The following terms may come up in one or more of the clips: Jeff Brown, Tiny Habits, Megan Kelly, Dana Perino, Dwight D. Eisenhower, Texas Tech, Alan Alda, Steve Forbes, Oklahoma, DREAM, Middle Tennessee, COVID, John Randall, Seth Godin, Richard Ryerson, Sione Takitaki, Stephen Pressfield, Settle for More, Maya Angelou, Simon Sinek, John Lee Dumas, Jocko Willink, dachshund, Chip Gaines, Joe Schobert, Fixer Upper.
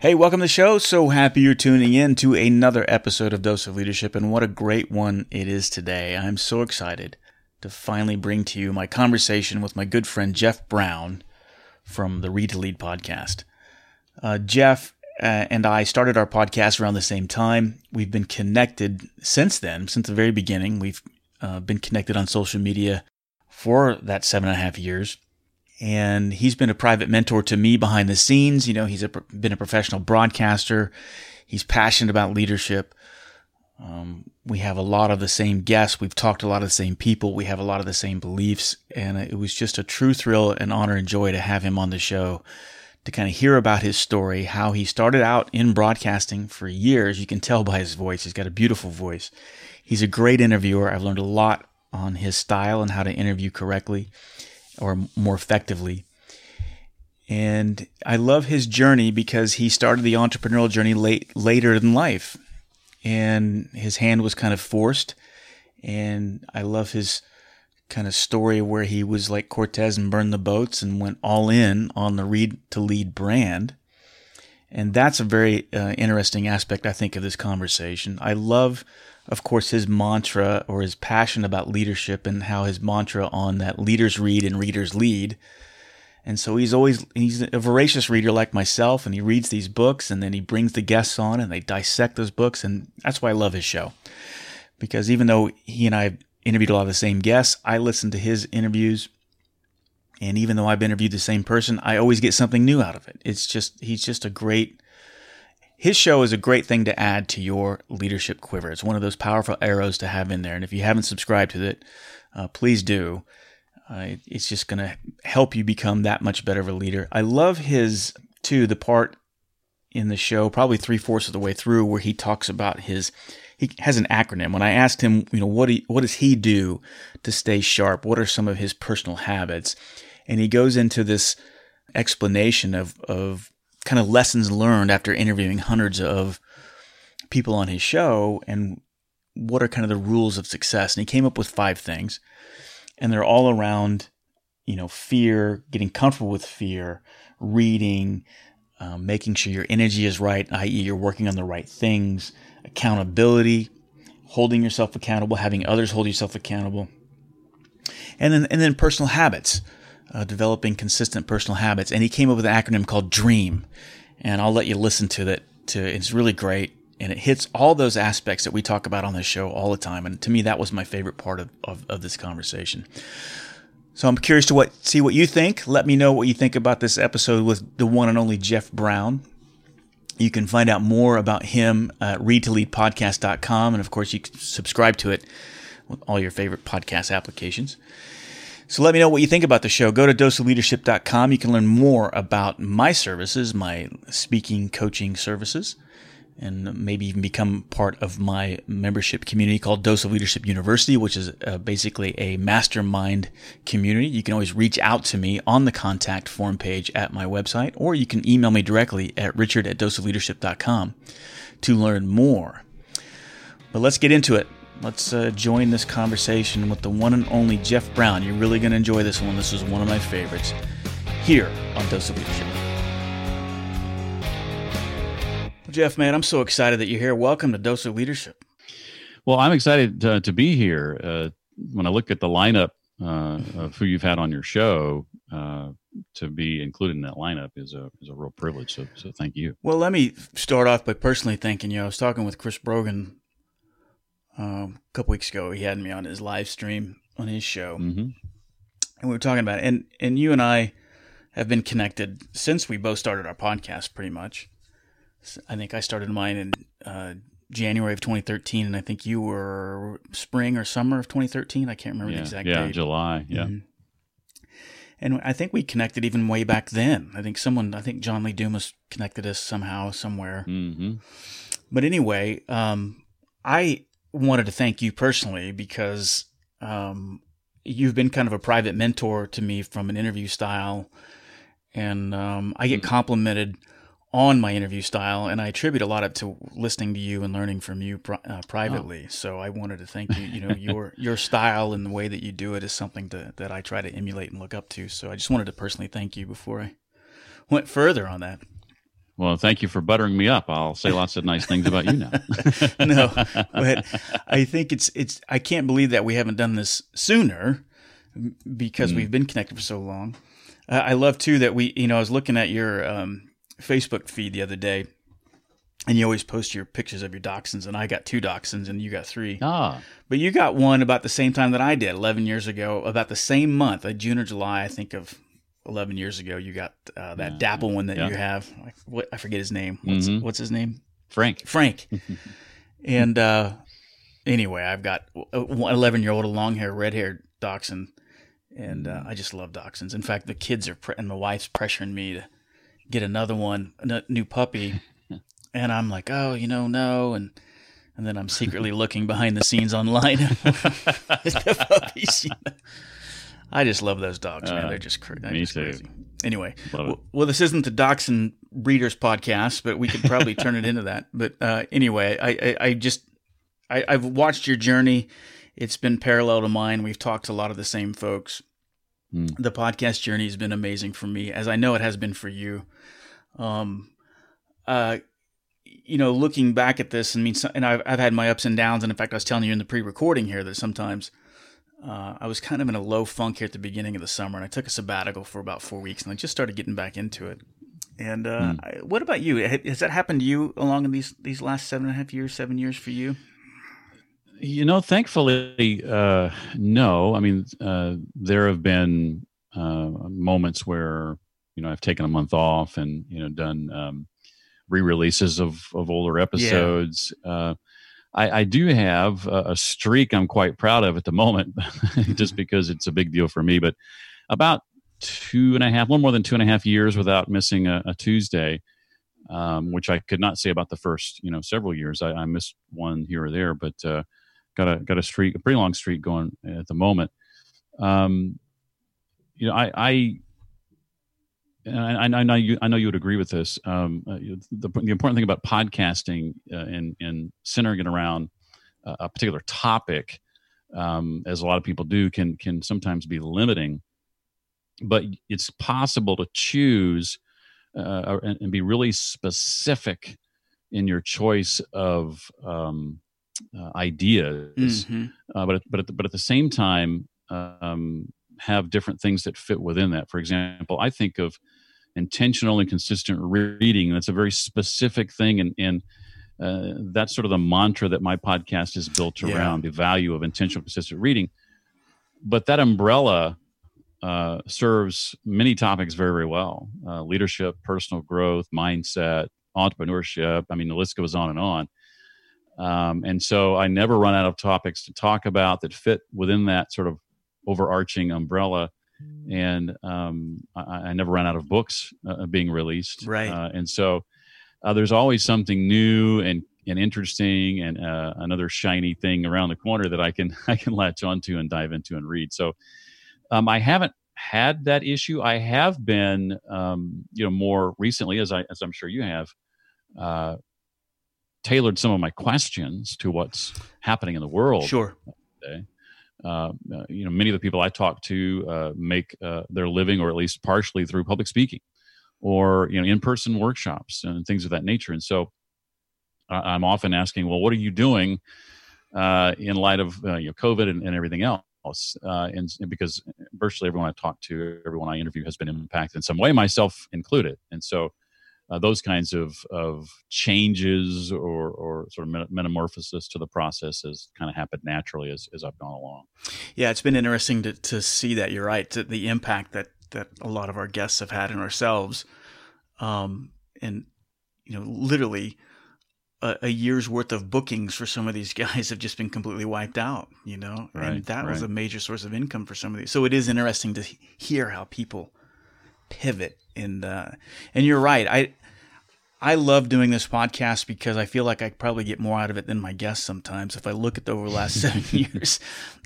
Hey, welcome to the show. So happy you're tuning in to another episode of Dose of Leadership, and what a great one it is today. I'm so excited to finally bring to you my conversation with my good friend Jeff Brown from the Read to Lead podcast. Jeff and I started our podcast around the same time. We've been connected since then, since the very beginning. We've been connected on social media for that 7.5 years. And he's been a private mentor to me behind the scenes. You know, he's been a professional broadcaster. He's passionate about leadership. We have a lot of the same guests. We've talked to a lot of the same people. We have a lot of the same beliefs. And it was just a true thrill and honor and joy to have him on the show to kind of hear about his story, how he started out in broadcasting for years. You can tell by his voice. He's got a beautiful voice. He's a great interviewer. I've learned a lot on his style and how to interview correctly, or more effectively. And I love his journey because he started the entrepreneurial journey later in life. And his hand was kind of forced. And I love his kind of story where he was like Cortez and burned the boats and went all in on the Read to Lead brand. And that's a very interesting aspect, I think, of this conversation. I love, of course, his mantra or his passion about leadership and how his mantra on that leaders read and readers lead. And so he's a voracious reader like myself, and he reads these books and then he brings the guests on and they dissect those books. And that's why I love his show, because even though he and I interviewed a lot of the same guests, I listen to his interviews. And even though I've interviewed the same person, I always get something new out of it. It's just, his show is a great thing to add to your leadership quiver. It's one of those powerful arrows to have in there. And if you haven't subscribed to it, please do. It's just going to help you become that much better of a leader. I love the part in the show, probably 3/4 of the way through, where he talks about he has an acronym. When I asked him, what does he do to stay sharp? What are some of his personal habits? And he goes into this explanation of kind of lessons learned after interviewing hundreds of people on his show and what are kind of the rules of success. And he came up with 5 things, and they're all around, fear, getting comfortable with fear, reading, making sure your energy is right, i.e. you're working on the right things, accountability, holding yourself accountable, having others hold yourself accountable, and then personal habits. Developing consistent personal habits. And he came up with an acronym called DREAM. And I'll let you listen to that. It's really great. And it hits all those aspects that we talk about on this show all the time. And to me, that was my favorite part of this conversation. So I'm curious to see what you think. Let me know what you think about this episode with the one and only Jeff Brown. You can find out more about him at readtoleadpodcast.com. And of course, you can subscribe to it with all your favorite podcast applications. So let me know what you think about the show. Go to doseofleadership.com. You can learn more about my services, my speaking, coaching services, and maybe even become part of my membership community called Dose of Leadership University, which is basically a mastermind community. You can always reach out to me on the contact form page at my website, or you can email me directly at richard@doseofleadership.com to learn more. But let's get into it. Let's join this conversation with the one and only Jeff Brown. You're really going to enjoy this one. This is one of my favorites here on Dose of Leadership. Well, Jeff, man, I'm so excited that you're here. Welcome to Dose of Leadership. Well, I'm excited to be here. When I look at the lineup of who you've had on your show, to be included in that lineup is a real privilege. So thank you. Well, let me start off by personally thanking you. I was talking with Chris Brogan a couple weeks ago. He had me on his live stream on his show, mm-hmm. and we were talking about it. And you and I have been connected since we both started our podcast, pretty much. I think I started mine in January of 2013, and I think you were spring or summer of 2013. I can't remember the exact date. July. Yeah. Mm-hmm. And I think we connected even way back then. I think John Lee Dumas connected us somehow, somewhere. Mm-hmm. But anyway, I wanted to thank you personally because You've been kind of a private mentor to me from an interview style. And I get complimented on my interview style, and I attribute a lot of it to listening to you and learning from you privately. Oh. So I wanted to thank you. You know, your style and the way that you do it is something that I try to emulate and look up to. So I just wanted to personally thank you before I went further on that. Well, thank you for buttering me up. I'll say lots of nice things about you now. No, but I think it's I can't believe that we haven't done this sooner because we've been connected for so long. I love too that I was looking at your Facebook feed the other day, and you always post your pictures of your dachshunds, and I got 2 dachshunds and you got 3. Ah. But you got one about the same time that I did, 11 years ago, about the same month, June or July, I think, of 11 years ago. You got that dapple one that you have. I forget his name. What's his name? Frank. And anyway, I've got an 11-year-old, a long-haired, red-haired dachshund. And I just love dachshunds. In fact, the kids and the wife's pressuring me to get another one, a new puppy. And I'm like, oh, no. And then I'm secretly looking behind the scenes online. The puppies, I just love those dogs, man. They're just crazy. Me too. Crazy. Anyway, well, this isn't the Dachshund Breeders podcast, but we could probably turn it into that. But anyway, I've watched your journey. It's been parallel to mine. We've talked to a lot of the same folks. The podcast journey has been amazing for me, as I know it has been for you. Looking back at this, I've had my ups and downs. And in fact, I was telling you in the pre-recording here that sometimes I was kind of in a low funk here at the beginning of the summer, and I took a sabbatical for about 4 weeks, and I just started getting back into it. And what about you? Has that happened to you along these last 7 years for you? Thankfully, no. There have been moments where, I've taken a month off and, done re-releases of older episodes. Yeah. I do have a streak I'm quite proud of at the moment, just because it's a big deal for me. But about 2.5 years without missing a Tuesday, which I could not say about the first, several years. I missed one here or there, but got a streak, a pretty long streak going at the moment. I know you would agree with this. The important thing about podcasting and centering it around a particular topic, as a lot of people do, can sometimes be limiting. But it's possible to choose and be really specific in your choice of ideas, but at the same time, have different things that fit within that. For example, I think of intentional and consistent reading. That's a very specific thing. And that's sort of the mantra that my podcast is built around, the value of intentional, consistent reading. But that umbrella serves many topics very, very well. Leadership, personal growth, mindset, entrepreneurship. The list goes on and on. And so I never run out of topics to talk about that fit within that sort of overarching umbrella. And I never run out of books being released. Right. And so there's always something new and interesting and another shiny thing around the corner that I can latch onto and dive into and read. So I haven't had that issue. I have been, more recently, as I'm sure you have, tailored some of my questions to what's happening in the world. Sure. Today. Many of the people I talk to make their living, or at least partially, through public speaking, or in-person workshops and things of that nature. And so, I'm often asking, "Well, what are you doing in light of COVID and everything else?" And because virtually everyone I talk to, everyone I interview, has been impacted in some way, myself included. And so, those kinds of changes or sort of metamorphosis to the process has kind of happened naturally as I've gone along. Yeah, it's been interesting to see that. You're right, the impact that a lot of our guests have had on ourselves, and literally a year's worth of bookings for some of these guys have just been completely wiped out. Right, and that was a major source of income for some of these. So it is interesting to hear how people pivot. And you're right. I I love doing this podcast because I feel like I probably get more out of it than my guests sometimes. If I look at the over the last 7 years,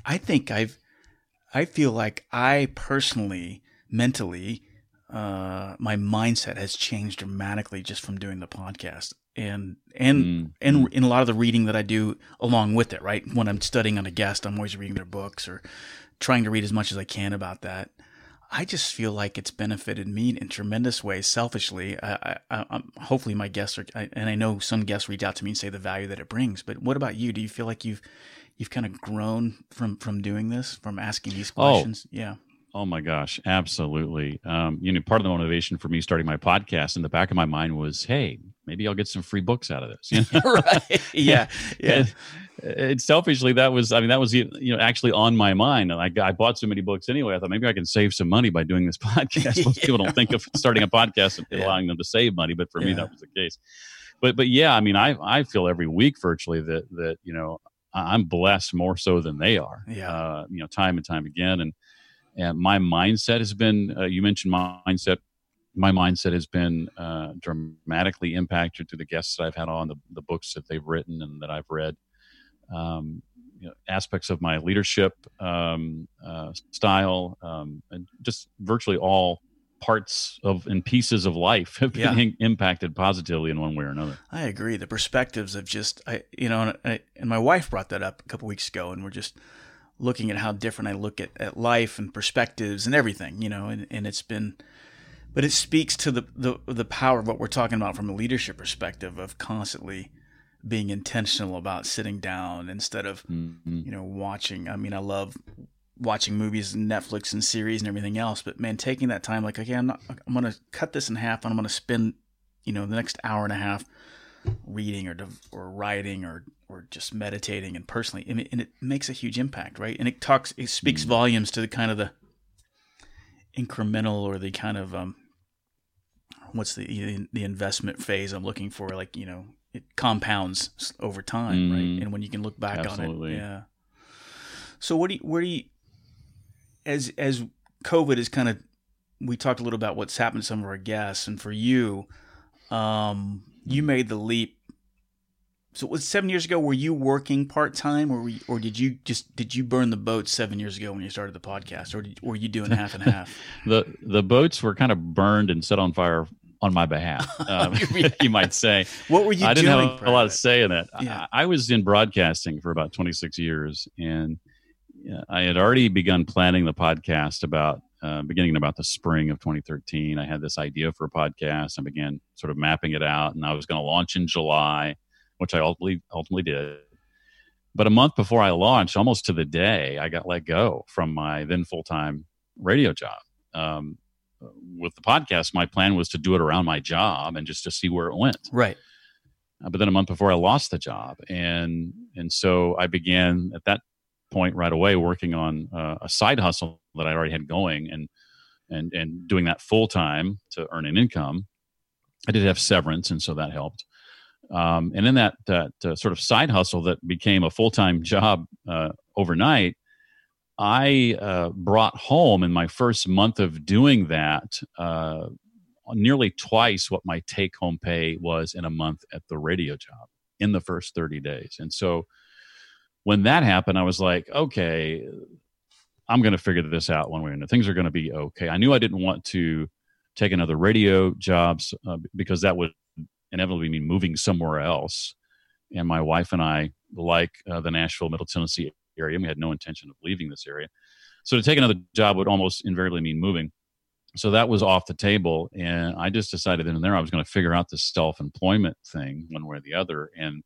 I think I feel like I personally, mentally, my mindset has changed dramatically just from doing the podcast and in a lot of the reading that I do along with it, right? When I'm studying on a guest, I'm always reading their books or trying to read as much as I can about that. I just feel like it's benefited me in tremendous ways, selfishly. I'm hopefully my guests are, and I know some guests reach out to me and say the value that it brings, but what about you? Do you feel like you've kind of grown from doing this, from asking these questions? Yeah. Oh my gosh, absolutely. Part of the motivation for me starting my podcast in the back of my mind was, hey, maybe I'll get some free books out of this. You know? Right. Yeah. Yeah. And selfishly, that was actually on my mind. And I bought so many books anyway. I thought maybe I can save some money by doing this podcast. Most people don't think of starting a podcast and allowing them to save money. But for me, that was the case. But yeah, I feel every week virtually that I'm blessed more so than they are. Yeah. Time and time again. And my mindset has been, you mentioned mindset. My mindset has been dramatically impacted through the guests that I've had on, the books that they've written and that I've read. Aspects of my leadership style, and just virtually all parts of and pieces of life have been impacted positively in one way or another. I agree. The perspectives of and my wife brought that up a couple weeks ago, and we're just looking at how different I look at life and perspectives and everything, and it's been, but it speaks to the power of what we're talking about from a leadership perspective of constantly being intentional about sitting down instead of, watching. I love watching movies and Netflix and series and everything else, but man, taking that time, like, okay, I'm going to cut this in half and I'm going to spend, the next hour and a half reading or writing or just meditating and personally, and it makes a huge impact, right? And it speaks volumes to the kind of the incremental or the kind of, what's the investment phase I'm looking for? Like, it compounds over time, right? And when you can look back on it. Yeah. So where do you, as COVID is kind of, we talked a little about what's happened to some of our guests, and for you, you made the leap. So it was 7 years ago. Were you working part-time or did you burn the boats 7 years ago when you started the podcast, or were you doing half and half? The boats were kind of burned and set on fire on my behalf, you might say. What were you doing? I didn't have a lot of say in that. Yeah. I was in broadcasting for about 26 years, and I had already begun planning the podcast beginning about the spring of 2013. I had this idea for a podcast. I began sort of mapping it out, and I was going to launch in July, which I ultimately did. But a month before I launched, almost to the day, I got let go from my then full-time radio job. With the podcast, my plan was to do it around my job and just to see where it went. Right. But then a month before, I lost the job. And so I began at that point right away working on a side hustle that I already had going and doing that full time to earn an income. I did have severance, and so that helped. And then that sort of side hustle that became a full-time job overnight, I brought home in my first month of doing that nearly twice what my take-home pay was in a month at the radio job in the first 30 days. And so when that happened, I was like, okay, I'm going to figure this out one way or another. Things are going to be okay. I knew I didn't want to take another radio job because that would inevitably mean moving somewhere else. And my wife and I like the Nashville, Middle Tennessee area. We had no intention of leaving this area. So to take another job would almost invariably mean moving. So that was off the table. And I just decided then and there I was going to figure out this self-employment thing one way or the other. And,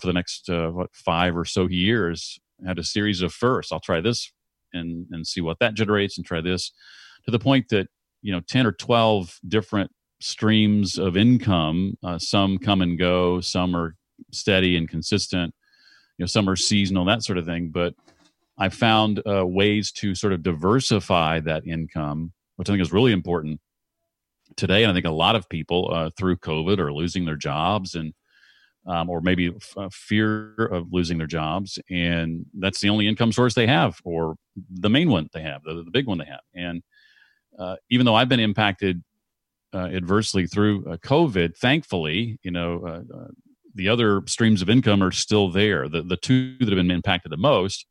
for the next 5 or so years, I had a series of firsts. I'll try this and see what that generates and try this, to the point that, 10 or 12 different streams of income, some come and go, some are steady and consistent, some are seasonal, that sort of thing. But I found ways to sort of diversify that income, which I think is really important today. And I think a lot of people through COVID are losing their jobs and or maybe fear of losing their jobs. And that's the only income source they have, or the main one they have, the big one they have. And even though I've been impacted adversely through COVID. Thankfully, the other streams of income are still there. The two that have been impacted the most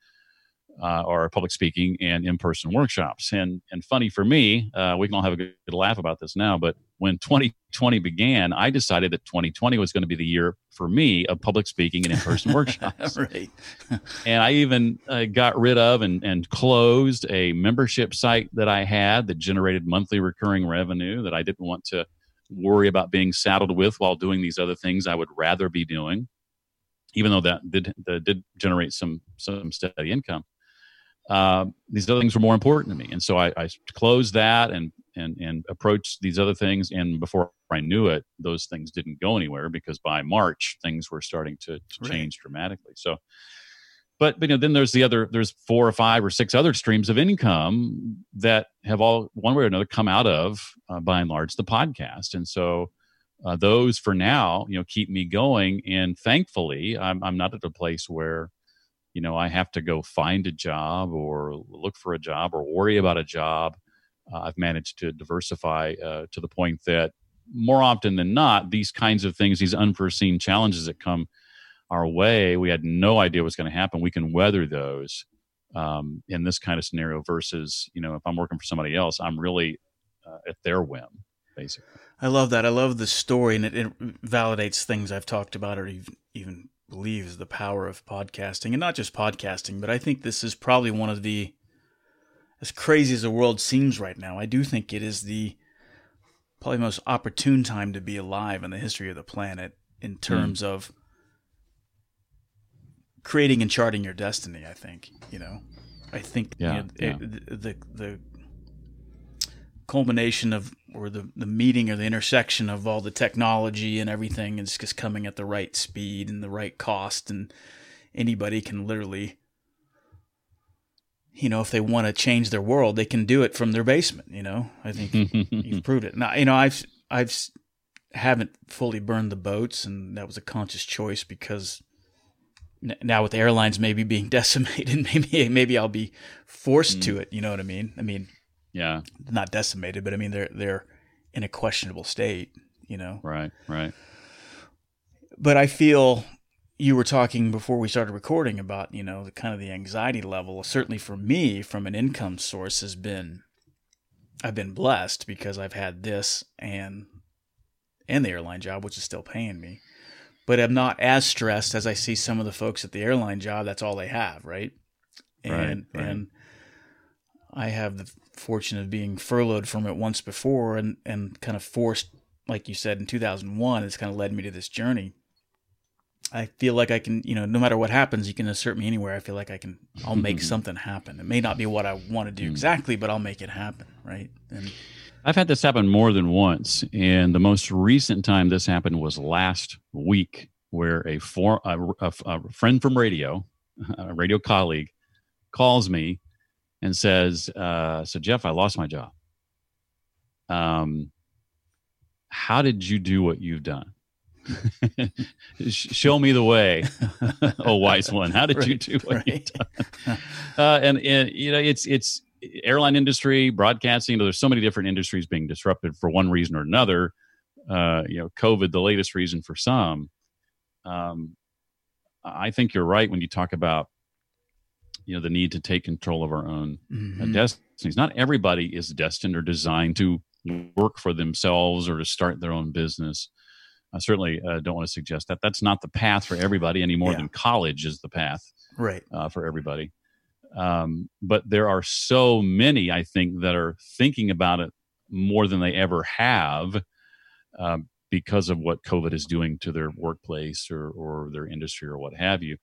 are public speaking and in-person workshops. And funny for me, we can all have a good laugh about this now, but when 2020 began, I decided that 2020 was going to be the year for me of public speaking and in-person workshops. Right. And I even got rid of and closed a membership site that I had that generated monthly recurring revenue that I didn't want to worry about being saddled with while doing these other things I would rather be doing, even though that did generate some steady income. These other things were more important to me. And so I closed that and approached these other things. And before I knew it, those things didn't go anywhere because by March, things were starting to change dramatically. So, but then there's 4 or 5 or 6 other streams of income that have all one way or another come out of, by and large, the podcast. And so those for now, keep me going. And thankfully, I'm not at a place where, I have to go find a job or look for a job or worry about a job. I've managed to diversify to the point that more often than not, these kinds of things, these unforeseen challenges that come our way, we had no idea what's going to happen. We can weather those in this kind of scenario versus, if I'm working for somebody else, I'm really at their whim, basically. I love that. I love the story, and it validates things I've talked about or even believes the power of podcasting, and not just podcasting, but I think this is probably one of the, as crazy as the world seems right now, I do think it is the probably most opportune time to be alive in the history of the planet in terms of creating and charting your destiny. The culmination of, or the meeting or the intersection of all the technology and everything is just coming at the right speed and the right cost. And anybody can literally, if they want to change their world, they can do it from their basement. I think you've proved it. Now, I've haven't fully burned the boats, and that was a conscious choice because now with the airlines maybe being decimated, maybe I'll be forced to it. You know what I mean? Yeah, not decimated, but they're in a questionable state, Right. But I feel you were talking before we started recording about, the kind of the anxiety level. Certainly for me, from an income source, I've been blessed because I've had this and the airline job, which is still paying me. But I'm not as stressed as I see some of the folks at the airline job. That's all they have, right? And I have the fortune of being furloughed from it once before and kind of forced, like you said, in 2001, it's kind of led me to this journey. I feel like I can, no matter what happens, you can insert me anywhere. I feel like I'll make something happen. It may not be what I want to do exactly, but I'll make it happen. Right. And I've had this happen more than once. And the most recent time this happened was last week, where a friend from radio, a radio colleague, calls me and says, so Jeff, I lost my job. How did you do what you've done? Show me the way, oh wise one. How did you do what you've done? It's airline industry, broadcasting. There's so many different industries being disrupted for one reason or another. COVID, the latest reason for some. I think you're right when you talk about the need to take control of our own destinies. Not everybody is destined or designed to work for themselves or to start their own business. I certainly don't want to suggest that. That's not the path for everybody any more than college is the path for everybody. But there are so many, I think, that are thinking about it more than they ever have because of what COVID is doing to their workplace or their industry or what have you.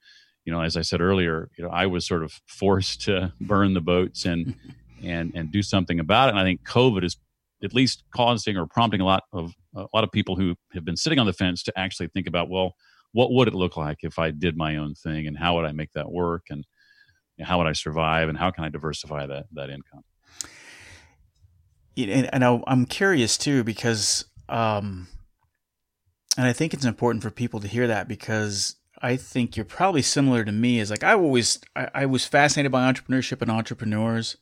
As I said earlier, I was sort of forced to burn the boats and do something about it. And I think COVID is at least causing or prompting a lot of people who have been sitting on the fence to actually think about, well, what would it look like if I did my own thing, and how would I make that work, and how would I survive, and how can I diversify that income? And I'm curious too, because, and I think it's important for people to hear that, because I think you're probably similar to me. Is like I was fascinated by entrepreneurship and entrepreneurs.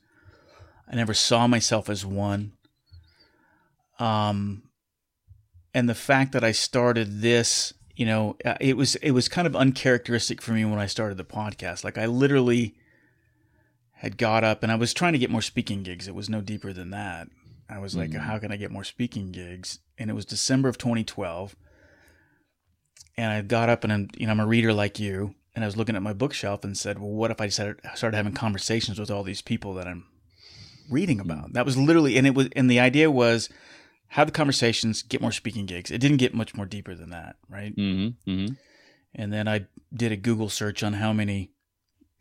I never saw myself as one. And the fact that I started this, you know, it was kind of uncharacteristic for me when I started the podcast. Like, I literally had got up and I was trying to get more speaking gigs. It was no deeper than that. I was like, how can I get more speaking gigs? And it was December of 2012. And I got up and I'm a reader like you. And I was looking at my bookshelf and said, well, what if I started having conversations with all these people that I'm reading about? That was literally, and the idea was, have the conversations, get more speaking gigs. It didn't get much more deeper than that, right? Mm-hmm, mm-hmm. And then I did a Google search on how many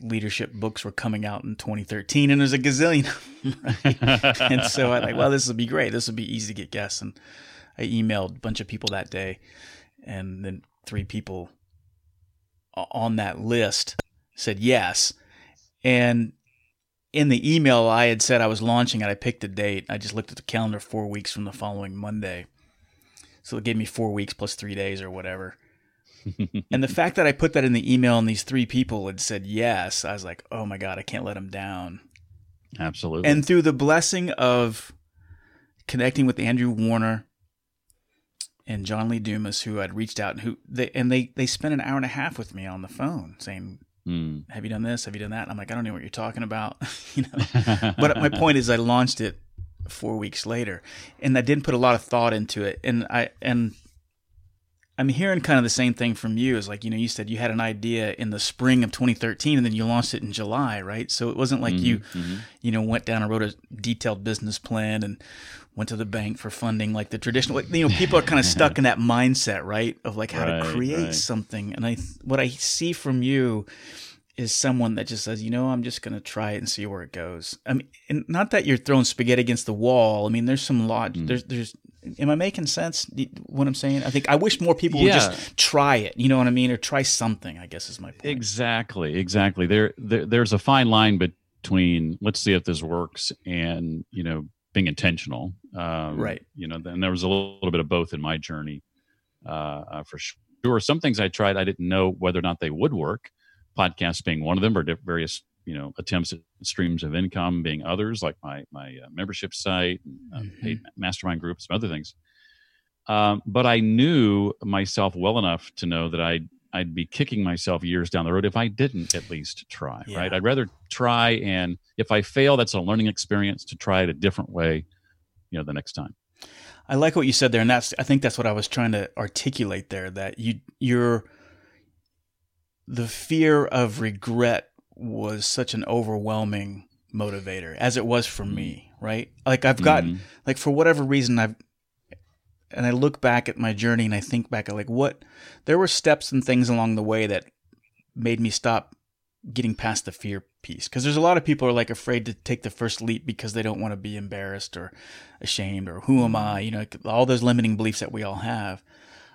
leadership books were coming out in 2013, and there's a gazillion. Right? And so I'm like, well, this will be great. This will be easy to get guests. And I emailed a bunch of people that day, and then 3 people on that list said yes. And in the email, I had said I was launching it. I picked a date. I just looked at the calendar 4 weeks from the following Monday. So it gave me 4 weeks plus 3 days or whatever. And the fact that I put that in the email and these 3 people had said yes, I was like, oh my God, I can't let them down. Absolutely. And through the blessing of connecting with Andrew Warner and John Lee Dumas, who I'd reached out, and they spent an hour and a half with me on the phone saying, have you done this? Have you done that? And I'm like, I don't know what you're talking about. You know. But my point is, I launched it 4 weeks later, and I didn't put a lot of thought into it. And I'm hearing kind of the same thing from you. Is like, you know, you said you had an idea in the spring of 2013, and then you launched it in July, right? So it wasn't like you went down and wrote a detailed business plan and went to the bank for funding, like the traditional. Like, you know, people are kind of stuck in that mindset, right, of like how to create something. And what I see from you is someone that just says, you know, I'm just going to try it and see where it goes. I mean, and not that you're throwing spaghetti against the wall. I mean, there's some logic. There's. Am I making sense? What I'm saying? I think I wish more people would just try it. You know what I mean? Or try something, I guess is my point. Exactly. There's a fine line between let's see if this works and, you know, being intentional. Right. You know, and there was a little bit of both in my journey for sure. Some things I tried, I didn't know whether or not they would work. Podcasts being one of them, or various, you know, attempts at streams of income being others, like my membership site, paid mastermind groups, some other things. But I knew myself well enough to know that I'd be kicking myself years down the road if I didn't at least try, right? I'd rather try, and if I fail, that's a learning experience to try it a different way, you know, the next time. I like what you said there, and I think that's what I was trying to articulate there, that you're the fear of regret was such an overwhelming motivator, as it was for me, right? Like, I've gotten, like, for whatever reason, and I look back at my journey and I think back at like there were steps and things along the way that made me stop getting past the fear piece. Cause there's a lot of people are like afraid to take the first leap because they don't want to be embarrassed or ashamed or who am I, you know, all those limiting beliefs that we all have.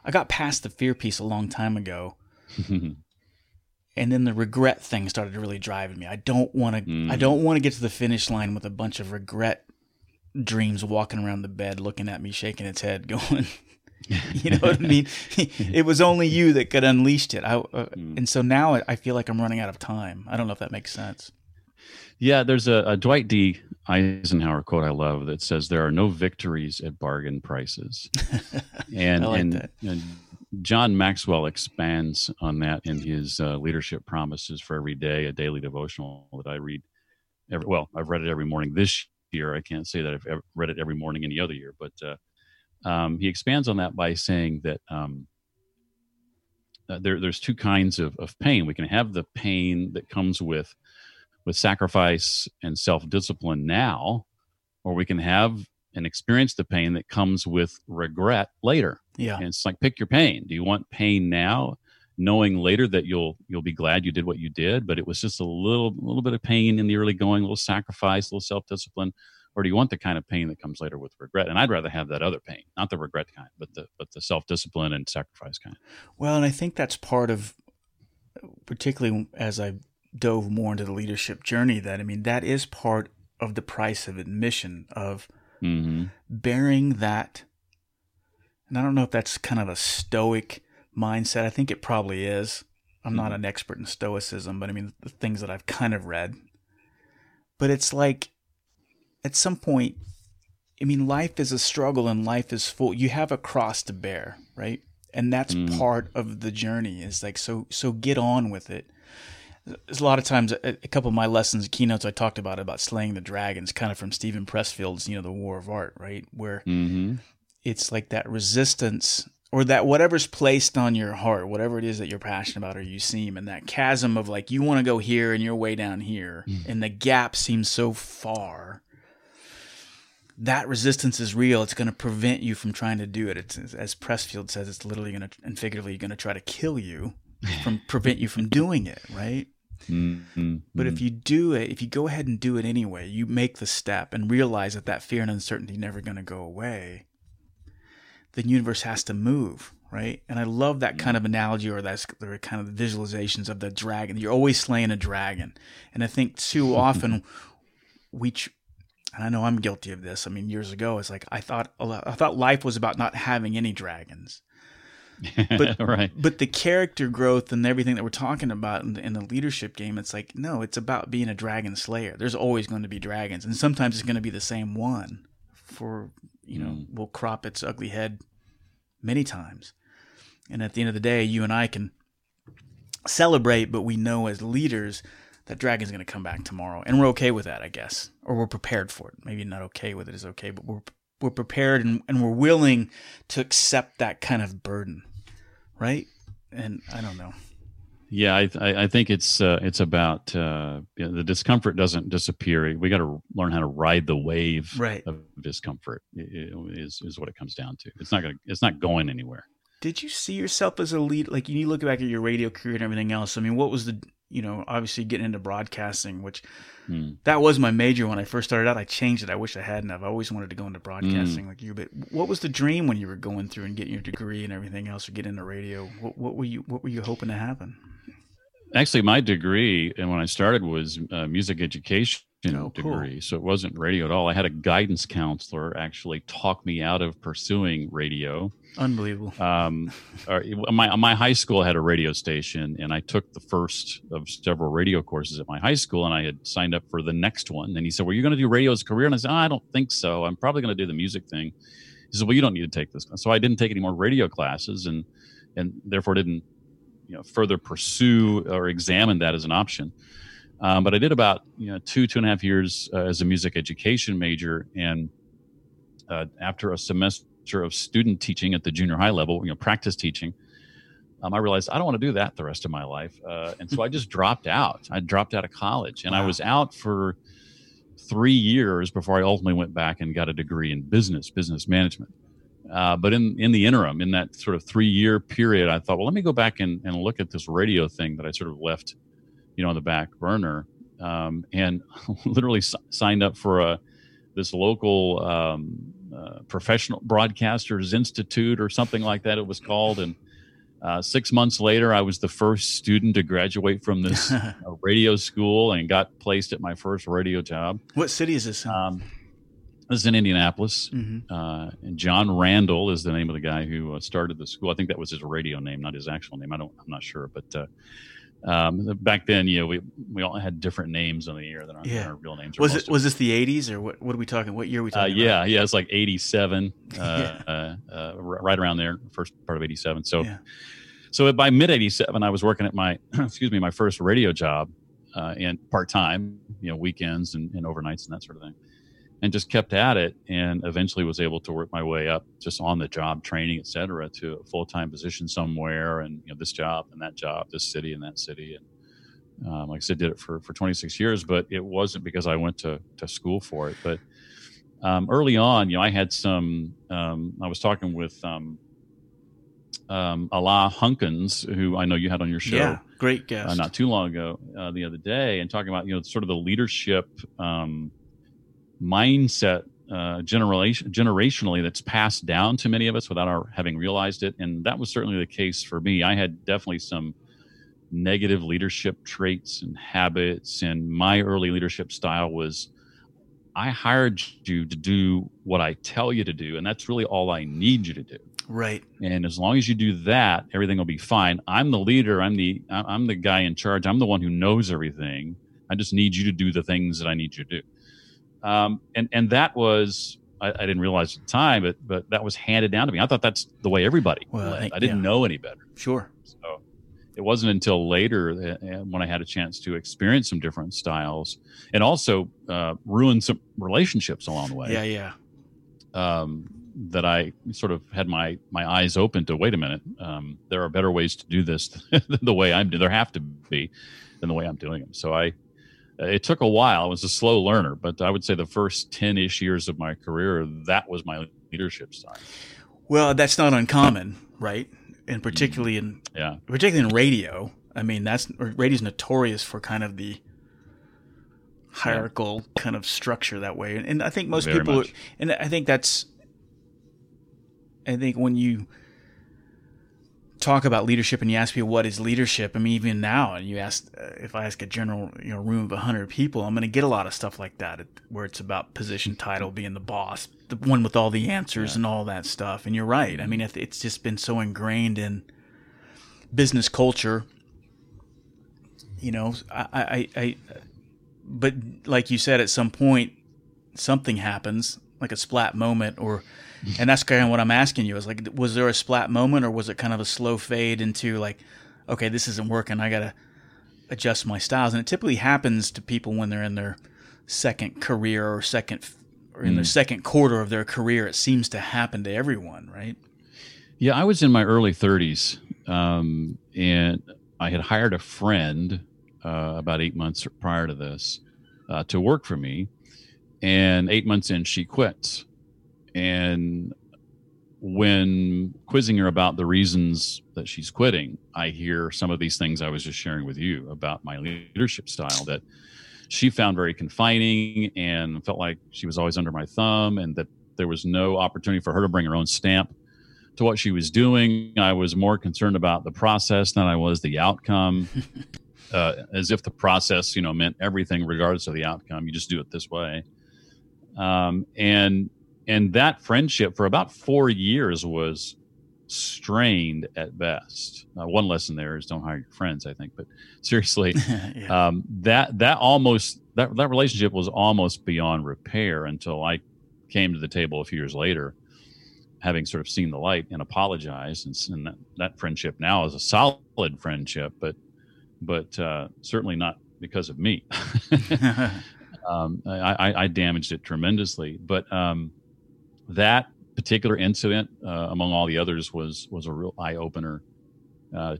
I got past the fear piece a long time ago. And then the regret thing started really driving me. I don't want to get to the finish line with a bunch of regret dreams walking around the bed, looking at me, shaking its head, going, you know what I mean? It was only you that could unleash it. And so now I feel like I'm running out of time. I don't know if that makes sense. Yeah, there's a Dwight D. Eisenhower quote I love that says, there are no victories at bargain prices. And I like that. And John Maxwell expands on that in his Leadership Promises for Every Day, a daily devotional that I read. I've read it every morning this year. I can't say that I've ever read it every morning any other year, but he expands on that by saying that there's two kinds of pain. We can have the pain that comes with sacrifice and self-discipline now, or we can have and experience the pain that comes with regret later. Yeah. And it's like, pick your pain. Do you want pain now, knowing later that you'll be glad you did what you did, but it was just a little bit of pain in the early going, a little sacrifice, a little self-discipline, or do you want the kind of pain that comes later with regret? And I'd rather have that other pain, not the regret kind, but the self-discipline and sacrifice kind. Well, and I think that's part of, particularly as I dove more into the leadership journey, that is part of the price of admission of bearing that. And I don't know if that's kind of a stoic mindset. I think it probably is. I'm not an expert in stoicism, but the things that I've kind of read. But it's like, at some point, I mean, life is a struggle and life is full. You have a cross to bear, right? And that's part of the journey is like, so get on with it. There's a lot of times, a couple of my lessons, keynotes, I talked about slaying the dragons, kind of from Stephen Pressfield's, The War of Art, right? Where it's like that resistance or that whatever's placed on your heart, whatever it is that you're passionate about or you seem, and that chasm of like, you want to go here and you're way down here and the gap seems so far. That resistance is real. It's going to prevent you from trying to do it. It's, as Pressfield says, it's literally going to, and figuratively going to try to kill you from prevent you from doing it, right? But if you do it, if you go ahead and do it anyway, you make the step and realize that that fear and uncertainty never going to go away, the universe has to move, right? And I love that kind of analogy, or that's the kind of visualizations of the dragon. You're always slaying a dragon. And I think too often and I know I'm guilty of this. I mean, years ago, it's like I thought life was about not having any dragons. But, but the character growth and everything that we're talking about in the leadership game, it's like, no, it's about being a dragon slayer. There's always going to be dragons. And sometimes it's going to be the same one for, will crop its ugly head many times. And at the end of the day, you and I can celebrate, but we know as leaders that dragon's going to come back tomorrow. And we're okay with that, I guess. Or we're prepared for it. Maybe not okay with it is okay, but we're prepared and we're willing to accept that kind of burden, right? And I don't know. Yeah, I think it's about the discomfort doesn't disappear. We got to learn how to ride the wave of discomfort is what it comes down to. It's not going anywhere. Did you see yourself as a lead? Like, you look back at your radio career and everything else. I mean, what was the obviously getting into broadcasting, which that was my major when I first started out. I changed it. I wish I hadn't. I've always wanted to go into broadcasting like you. But what was the dream when you were going through and getting your degree and everything else, or get into radio? What were you hoping to happen? Actually, my degree and when I started was music education degree. Cool. So it wasn't radio at all. I had a guidance counselor actually talk me out of pursuing radio. Unbelievable. My high school had a radio station, and I took the first of several radio courses at my high school, and I had signed up for the next one. And he said, "Well, you're going to do radio as a career?" And I said, "I don't think so. I'm probably going to do the music thing." He said, "Well, you don't need to take this class." So I didn't take any more radio classes, and therefore didn't further pursue or examine that as an option. But I did about 2.5 years as a music education major, and after a semester of student teaching at the junior high level, practice teaching, I realized I don't want to do that the rest of my life, and so I just dropped out. I dropped out of college, and I was out for 3 years before I ultimately went back and got a degree in business management. But in the interim, in that sort of 3-year period, I thought, well, let me go back and look at this radio thing that I sort of left on the back burner, and literally signed up for this local professional broadcasters institute or something like that it was called. And 6 months later, I was the first student to graduate from this radio school and got placed at my first radio job. What city is this? This is in Indianapolis. And John Randall is the name of the guy who started the school. I think that was his radio name, not his actual name. I'm not sure, but back then, we all had different names on the air than our real names. Was this the 80s or what are we talking? What year are we talking about? Yeah. It's like 87, right around there. First part of 87. So, so by mid 87, I was working at my first radio job, and part-time, weekends and overnights and that sort of thing. And just kept at it, and eventually was able to work my way up, just on the job training, et cetera, to a full-time position somewhere, and this job and that job, this city and that city. And like I said, did it for 26 years, but it wasn't because I went to school for it. But early on, I had some, I was talking with Alaa Hunkins, who I know you had on your show. Yeah, great guest. Not too long ago, the other day, and talking about, sort of the leadership mindset generationally that's passed down to many of us without our having realized it. And that was certainly the case for me. I had definitely some negative leadership traits and habits, and my early leadership style was, I hired you to do what I tell you to do, and that's really all I need you to do. Right. And as long as you do that, everything will be fine. I'm the leader. I'm the guy in charge. I'm the one who knows everything. I just need you to do the things that I need you to do. And that was I didn't realize at the time, but that was handed down to me. I thought that's the way everybody led. I didn't know any better. Sure. So it wasn't until later that, when I had a chance to experience some different styles and also ruin some relationships along the way. That I sort of had my eyes open to, wait a minute, there are better ways to do this than the way I'm doing. There have to be than the way I'm doing them. So it took a while. I was a slow learner, but I would say the first 10-ish years of my career, that was my leadership style. Well, that's not uncommon, right? And particularly in radio. I mean, radio's notorious for kind of the hierarchical kind of structure that way. And I think most people, and I think that's, I think when you talk about leadership and you ask people what is leadership, I mean, even now, and you ask, if I ask a general room of 100 people, I'm going to get a lot of stuff like that, where it's about position, title, being the boss, the one with all the answers and all that stuff. And you're right. I mean, it's just been so ingrained in business culture, but like you said, at some point, something happens, like a splat moment, and that's kind of what I'm asking you, is like, was there a splat moment, or was it kind of a slow fade into like, okay, this isn't working, I got to adjust my styles? And it typically happens to people when they're in their second career or in their second quarter of their career. It seems to happen to everyone, right? Yeah. I was in my early 30s, and I had hired a friend about 8 months prior to this to work for me. And 8 months in, she quits. And when quizzing her about the reasons that she's quitting, I hear some of these things I was just sharing with you about my leadership style that she found very confining and felt like she was always under my thumb, and that there was no opportunity for her to bring her own stamp to what she was doing. I was more concerned about the process than I was the outcome, as if the process, meant everything regardless of the outcome. You just do it this way. And that friendship for about 4 years was strained at best. One lesson there is don't hire your friends, I think. But seriously, that relationship was almost beyond repair until I came to the table a few years later, having sort of seen the light, and apologized. And that friendship now is a solid friendship, but certainly not because of me. I damaged it tremendously, but that particular incident, among all the others, was a real eye-opener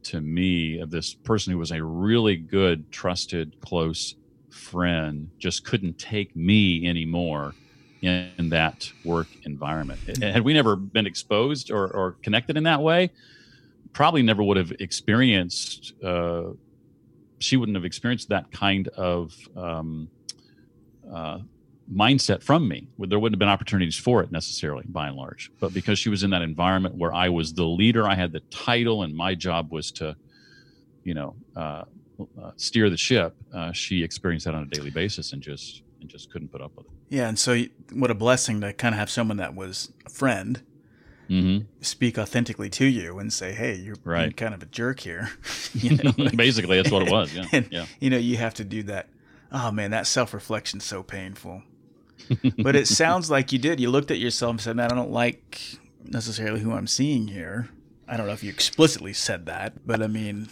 to me, of this person who was a really good, trusted, close friend, just couldn't take me anymore in that work environment. Had we never been exposed or connected in that way, probably never would have experienced, she wouldn't have experienced that kind of mindset from me. There wouldn't have been opportunities for it necessarily, by and large, but because she was in that environment where I was the leader, I had the title, and my job was to, steer the ship. She experienced that on a daily basis and just couldn't put up with it. Yeah, and so what a blessing to kind of have someone that was a friend speak authentically to you and say, "Hey, you're being kind of a jerk here." Basically, that's what it was. Yeah, and, you have to do that. Oh man, that self-reflection's so painful. But it sounds like you did. You looked at yourself and said, "Man, I don't like necessarily who I'm seeing here." I don't know if you explicitly said that, but I mean,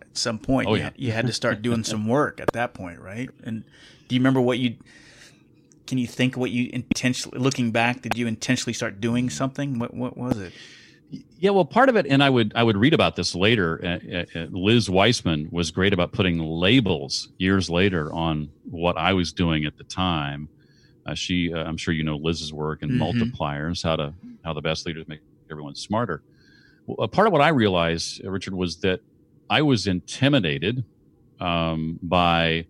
at some point, you had to start doing some work at that point, right? And do you remember can you think what you intentionally, looking back, did you intentionally start doing something? What was it? Yeah, well, part of it, and I would read about this later. Liz Wiseman was great about putting labels years later on what I was doing at the time. She, I'm sure you know Liz's work and multipliers, how the best leaders make everyone smarter. Well, part of what I realized, Richard, was that I was intimidated by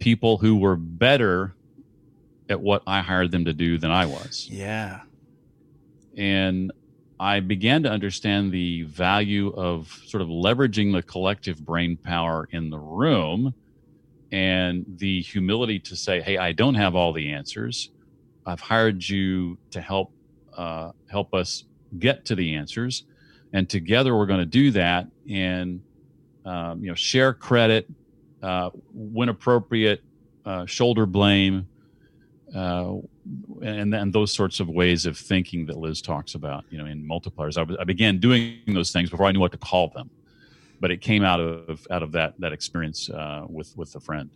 people who were better at what I hired them to do than I was. Yeah, and I began to understand the value of sort of leveraging the collective brain power in the room, and the humility to say, "Hey, I don't have all the answers. I've hired you to help us get to the answers, and together we're going to do that. And share credit when appropriate, shoulder blame and those sorts of ways of thinking that Liz talks about, you know, in multipliers. I began doing those things before I knew what to call them, but it came out of that experience with a friend.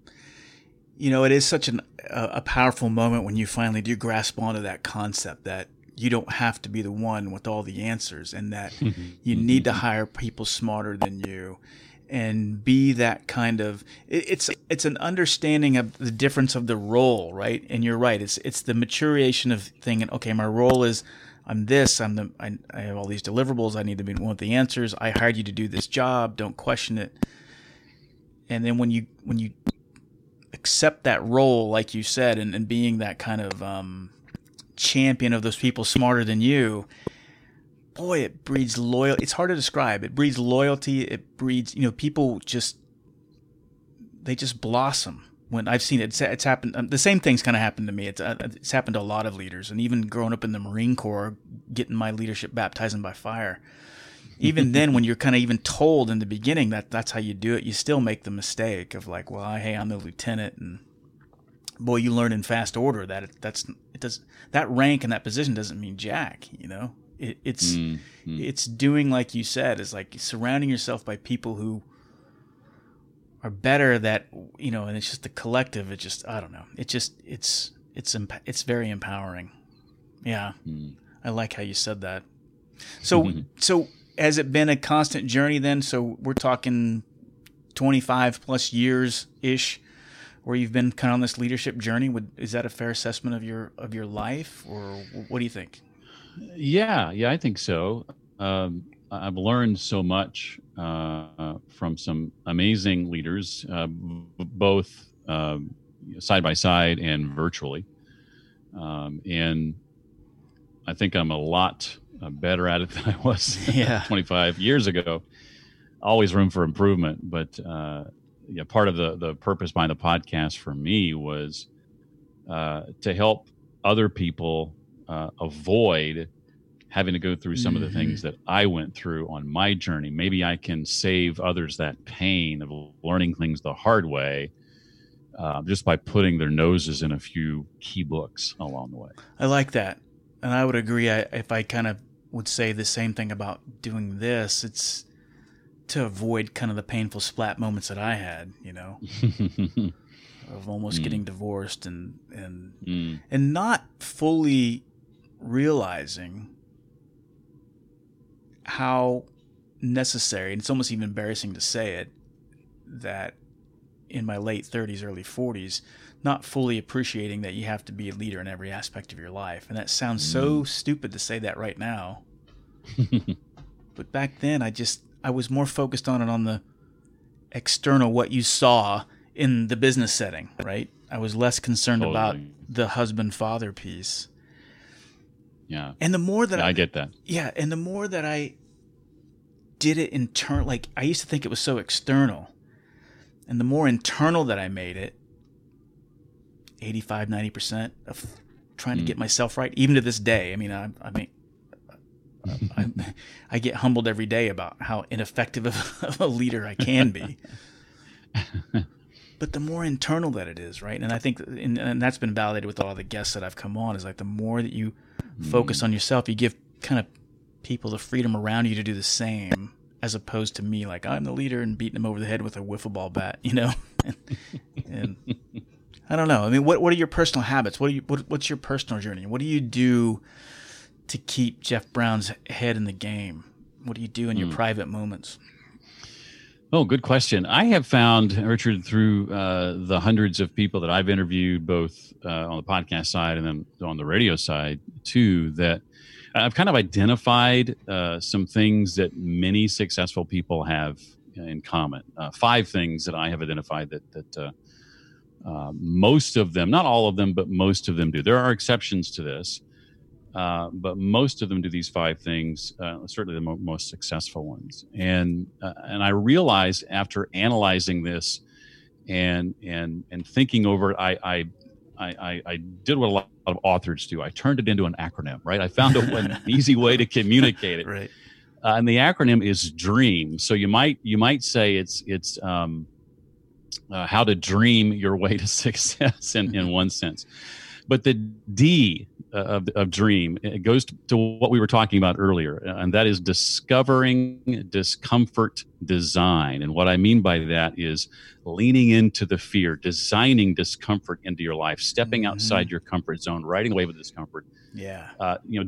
You know, it is such a powerful moment when you finally do grasp onto that concept that you don't have to be the one with all the answers, and that you need to hire people smarter than you and be that kind of, it's an understanding of the difference of the role, right? And you're right. It's the maturation of thinking, okay, my role is I have all these deliverables. I need to be one with the answers. I hired you to do this job. Don't question it. And then when you accept that role, like you said, and being that kind of, champion of those people smarter than you, boy, it breeds loyalty. It's hard to describe. It breeds loyalty. It breeds, you know, people they just blossom. When I've seen it, it's happened. The same thing's kind of happened to me. It's happened to a lot of leaders, and even growing up in the Marine Corps, getting my leadership baptizing by fire. Even then, when you're kind of even told in the beginning that that's how you do it, you still make the mistake of like, well, hey, I'm the lieutenant, and boy, you learn in fast order that that rank and that position doesn't mean jack, you know. It's doing like you said, is like surrounding yourself by people who are better, that, you know, and it's just the collective. It just, I don't know. It just, it's very empowering. Yeah. Mm. I like how you said that. So has it been a constant journey then? So we're talking 25 plus years ish. Where you've been kind of on this leadership journey, is that a fair assessment of your life, or what do you think? Yeah, I think so. I've learned so much from some amazing leaders, both side by side and virtually. And I think I'm a lot better at it than I was 25 years ago. Always room for improvement, but. Yeah, part of the purpose behind the podcast for me was to help other people avoid having to go through some of the things that I went through on my journey. Maybe I can save others that pain of learning things the hard way just by putting their noses in a few key books along the way. I like that. And I would agree. If I kind of would say the same thing about doing this, it's to avoid kind of the painful splat moments that I had, you know, of almost getting divorced and not fully realizing how necessary, and it's almost even embarrassing to say it, that in my late 30s, early 40s, not fully appreciating that you have to be a leader in every aspect of your life. And that sounds so stupid to say that right now. But back then I was more focused on it on the external, what you saw in the business setting, right? I was less concerned about the husband-father piece. Yeah. And the more that I get that. Yeah. And the more that I did it internal, like I used to think it was so external. And the more internal that I made it, 85, 90% of trying to get myself right, even to this day. I mean, I get humbled every day about how ineffective of a leader I can be. But the more internal that it is, right? And I think, and that's been validated with all the guests that I've come on, is like the more that you focus on yourself, you give kind of people the freedom around you to do the same, as opposed to me, like I'm the leader and beating them over the head with a wiffle ball bat, you know? and I don't know. I mean, what are your personal habits? What's your personal journey? What do you do to keep Jeff Brown's head in the game? What do you do in your private moments? Oh, good question. I have found, Richard, through the hundreds of people that I've interviewed, both on the podcast side and then on the radio side too, that I've kind of identified some things that many successful people have in common. Five things that I have identified that most of them, not all of them, but most of them do. There are exceptions to this. But most of them do these five things, certainly the most successful ones. And I realized after analyzing this and thinking over it, I did what a lot of authors do. I turned it into an acronym, right? I found an easy way to communicate it. Right. And the acronym is DREAM. So you might say it's how to dream your way to success in one sense. But the D of DREAM, it goes to what we were talking about earlier, and that is discovering discomfort design. And what I mean by that is leaning into the fear, designing discomfort into your life, stepping outside your comfort zone, riding away with discomfort. Yeah.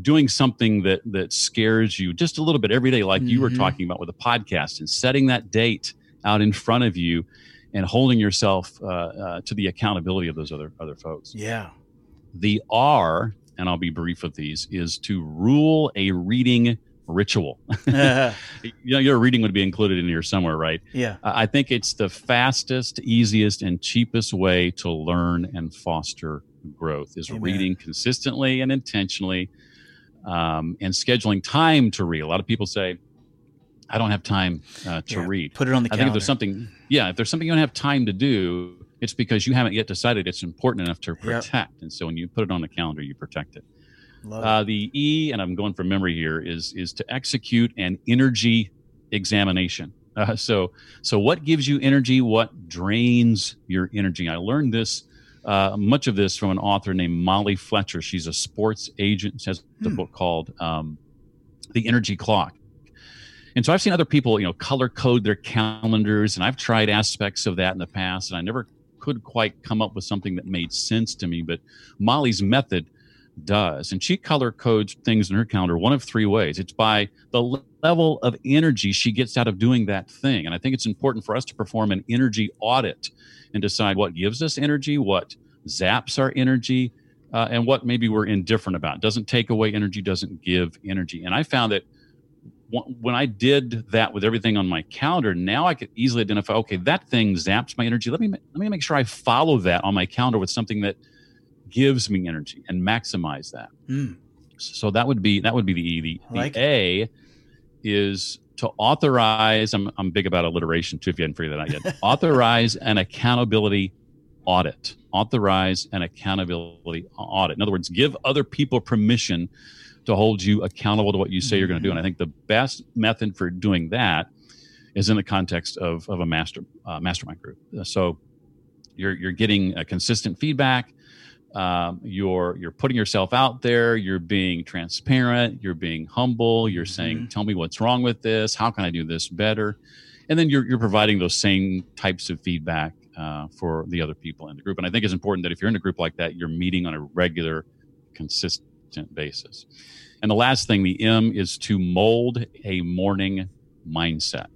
Doing something that scares you just a little bit every day, like you were talking about with a podcast, and setting that date out in front of you and holding yourself to the accountability of those other folks. Yeah. The R, and I'll be brief with these, is to rule a reading ritual. Your reading would be included in here somewhere, right? Yeah. I think it's the fastest, easiest, and cheapest way to learn and foster growth is reading consistently and intentionally, and scheduling time to read. A lot of people say, I don't have time to read. Put it on the calendar. I think if there's something you don't have time to do, it's because you haven't yet decided it's important enough to protect. Yep. And so when you put it on the calendar, you protect it. The E, and I'm going from memory here, is to execute an energy examination. So what gives you energy? What drains your energy? I learned this, much of this, from an author named Molly Fletcher. She's a sports agent. She has a book called The Energy Clock. And so I've seen other people, color code their calendars, and I've tried aspects of that in the past, and I never could quite come up with something that made sense to me. But Molly's method does, and she color codes things in her calendar one of three ways. It's by the level of energy she gets out of doing that thing. And I think it's important for us to perform an energy audit and decide what gives us energy, what zaps our energy, and what maybe we're indifferent about. Doesn't take away energy, doesn't give energy. And I found that when I did that with everything on my calendar, now I could easily identify, okay, that thing zaps my energy. Let me make sure I follow that on my calendar with something that gives me energy and maximize that. So that would be the E. The A is to authorize. I'm big about alliteration too, if you hadn't figured that out yet. Authorize an accountability audit. In other words, give other people permission to hold you accountable to what you say you're going to do. And I think the best method for doing that is in the context of a mastermind group. So you're getting a consistent feedback. You're putting yourself out there. You're being transparent. You're being humble. You're saying, tell me what's wrong with this. How can I do this better? And then you're providing those same types of feedback for the other people in the group. And I think it's important that if you're in a group like that, you're meeting on a regular, consistent basis. And the last thing, the M, is to mold a morning mindset.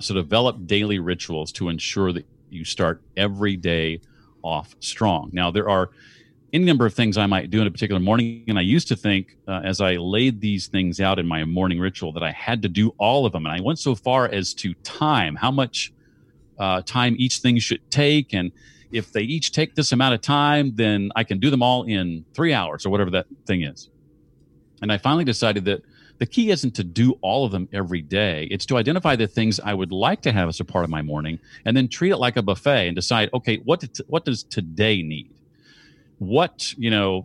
So develop daily rituals to ensure that you start every day off strong. Now, there are any number of things I might do in a particular morning, and I used to think as I laid these things out in my morning ritual that I had to do all of them. And I went so far as to time, how much time each thing should take, and if they each take this amount of time, then I can do them all in 3 hours or whatever that thing is. And I finally decided that the key isn't to do all of them every day. It's to identify the things I would like to have as a part of my morning and then treat it like a buffet and decide, okay, what does today need? What,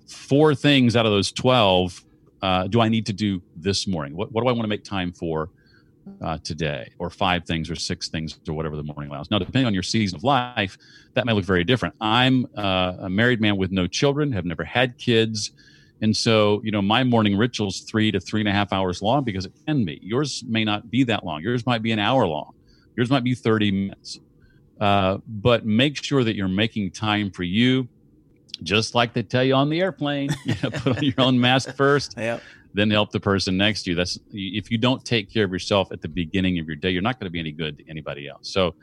4 things out of those 12 do I need to do this morning? What do I want to make time for today, or 5 things or 6 things or whatever the morning allows. Now, depending on your season of life, that may look very different. I'm a married man with no children, have never had kids. And so, my morning ritual's 3 to 3.5 hours long because it can be. Yours may not be that long. Yours might be an hour long. Yours might be 30 minutes. But make sure that you're making time for you, just like they tell you on the airplane. Put on your own mask first. Yep. Then help the person next to you. That's, if you don't take care of yourself at the beginning of your day, you're not going to be any good to anybody else. So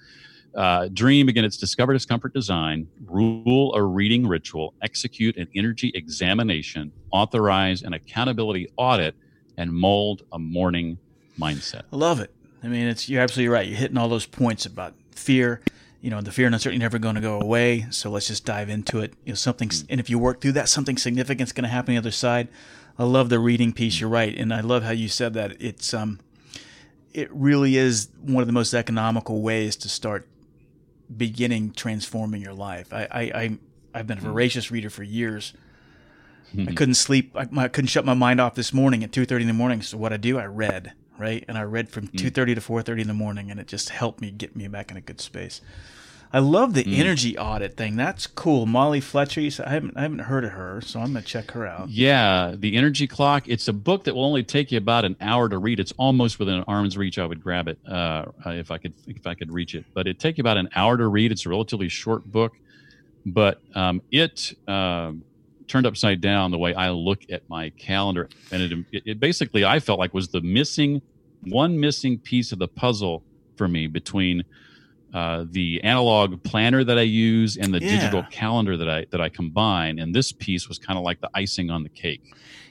DREAM, again, it's discover discomfort design, rule a reading ritual, execute an energy examination, authorize an accountability audit, and mold a morning mindset. I love it. I mean, you're absolutely right. You're hitting all those points about fear. The fear and uncertainty never going to go away. So let's just dive into it. And if you work through that, something significant is going to happen on the other side. I love the reading piece. You're right, and I love how you said that. It's it really is one of the most economical ways to start beginning transforming your life. I've been a voracious reader for years. I couldn't sleep. I couldn't shut my mind off this morning at 2:30 in the morning. So what I do, I read, right? And I read from 2:30 to 4:30 in the morning, and it just helped me get me back in a good space. I love the energy audit thing. That's cool. Molly Fletcher, I haven't heard of her, so I'm going to check her out. Yeah, The Energy Clock. It's a book that will only take you about an hour to read. It's almost within arm's reach. I would grab it if I could reach it. But it'd take you about an hour to read. It's a relatively short book, but it turned upside down the way I look at my calendar. And it basically, I felt like, was the missing piece of the puzzle for me between the analog planner that I use and the digital calendar that I combine. And this piece was kind of like the icing on the cake.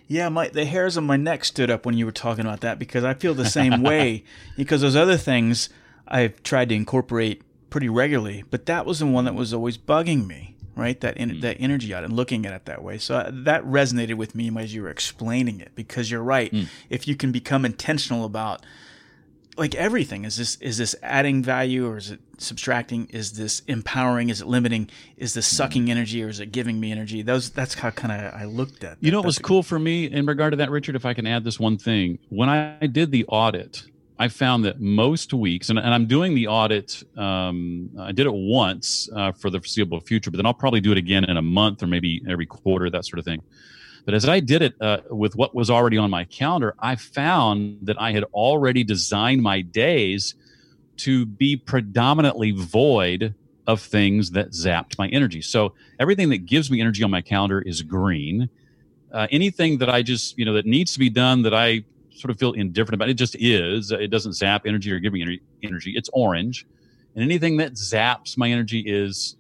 Yeah, the hairs on my neck stood up when you were talking about that, because I feel the same way, because those other things I've tried to incorporate pretty regularly, but that was the one that was always bugging me, right? That energy out and looking at it that way. So that resonated with me as you were explaining it, because you're right. If you can become intentional about, like, everything, is this adding value, or is it subtracting? Is this empowering? Is it limiting? Is this sucking energy, or is it giving me energy? That's how kind of I looked at that. You know what was cool for me in regard to that, Richard, if I can add this one thing. When I did the audit, I found that most weeks, and I'm doing the audit, I did it once for the foreseeable future, but then I'll probably do it again in a month or maybe every quarter, that sort of thing. But as I did it with what was already on my calendar, I found that I had already designed my days to be predominantly void of things that zapped my energy. So everything that gives me energy on my calendar is green. Anything that I just, that needs to be done that I sort of feel indifferent about, it just is. It doesn't zap energy or give me energy. It's orange. And anything that zaps my energy is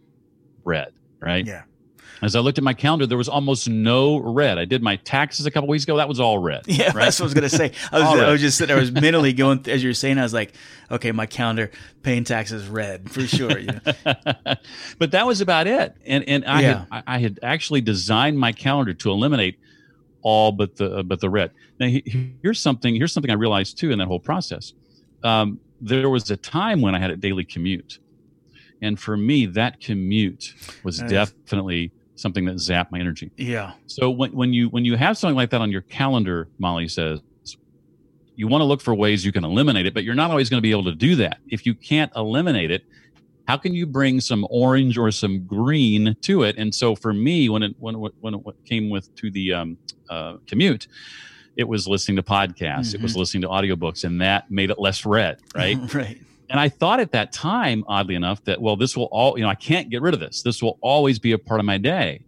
red, right? Yeah. As I looked at my calendar, there was almost no red. I did my taxes a couple weeks ago. That was all red. Yeah, right? That's what I was going to say. I was mentally going, as you were saying, I was like, okay, my calendar, paying taxes, red for sure. But that was about it. And I had actually designed my calendar to eliminate all but the red. Now, here's something I realized too in that whole process. There was a time when I had a daily commute. And for me, that commute was definitely something that zapped my energy. Yeah. So when you have something like that on your calendar, Molly says, you want to look for ways you can eliminate it, but you're not always going to be able to do that. If you can't eliminate it, how can you bring some orange or some green to it? And so for me, when it came to the commute, it was listening to podcasts, it was listening to audiobooks, and that made it less red, right? Right. And I thought at that time, oddly enough, that, well, this will all, I can't get rid of this. This will always be a part of my day.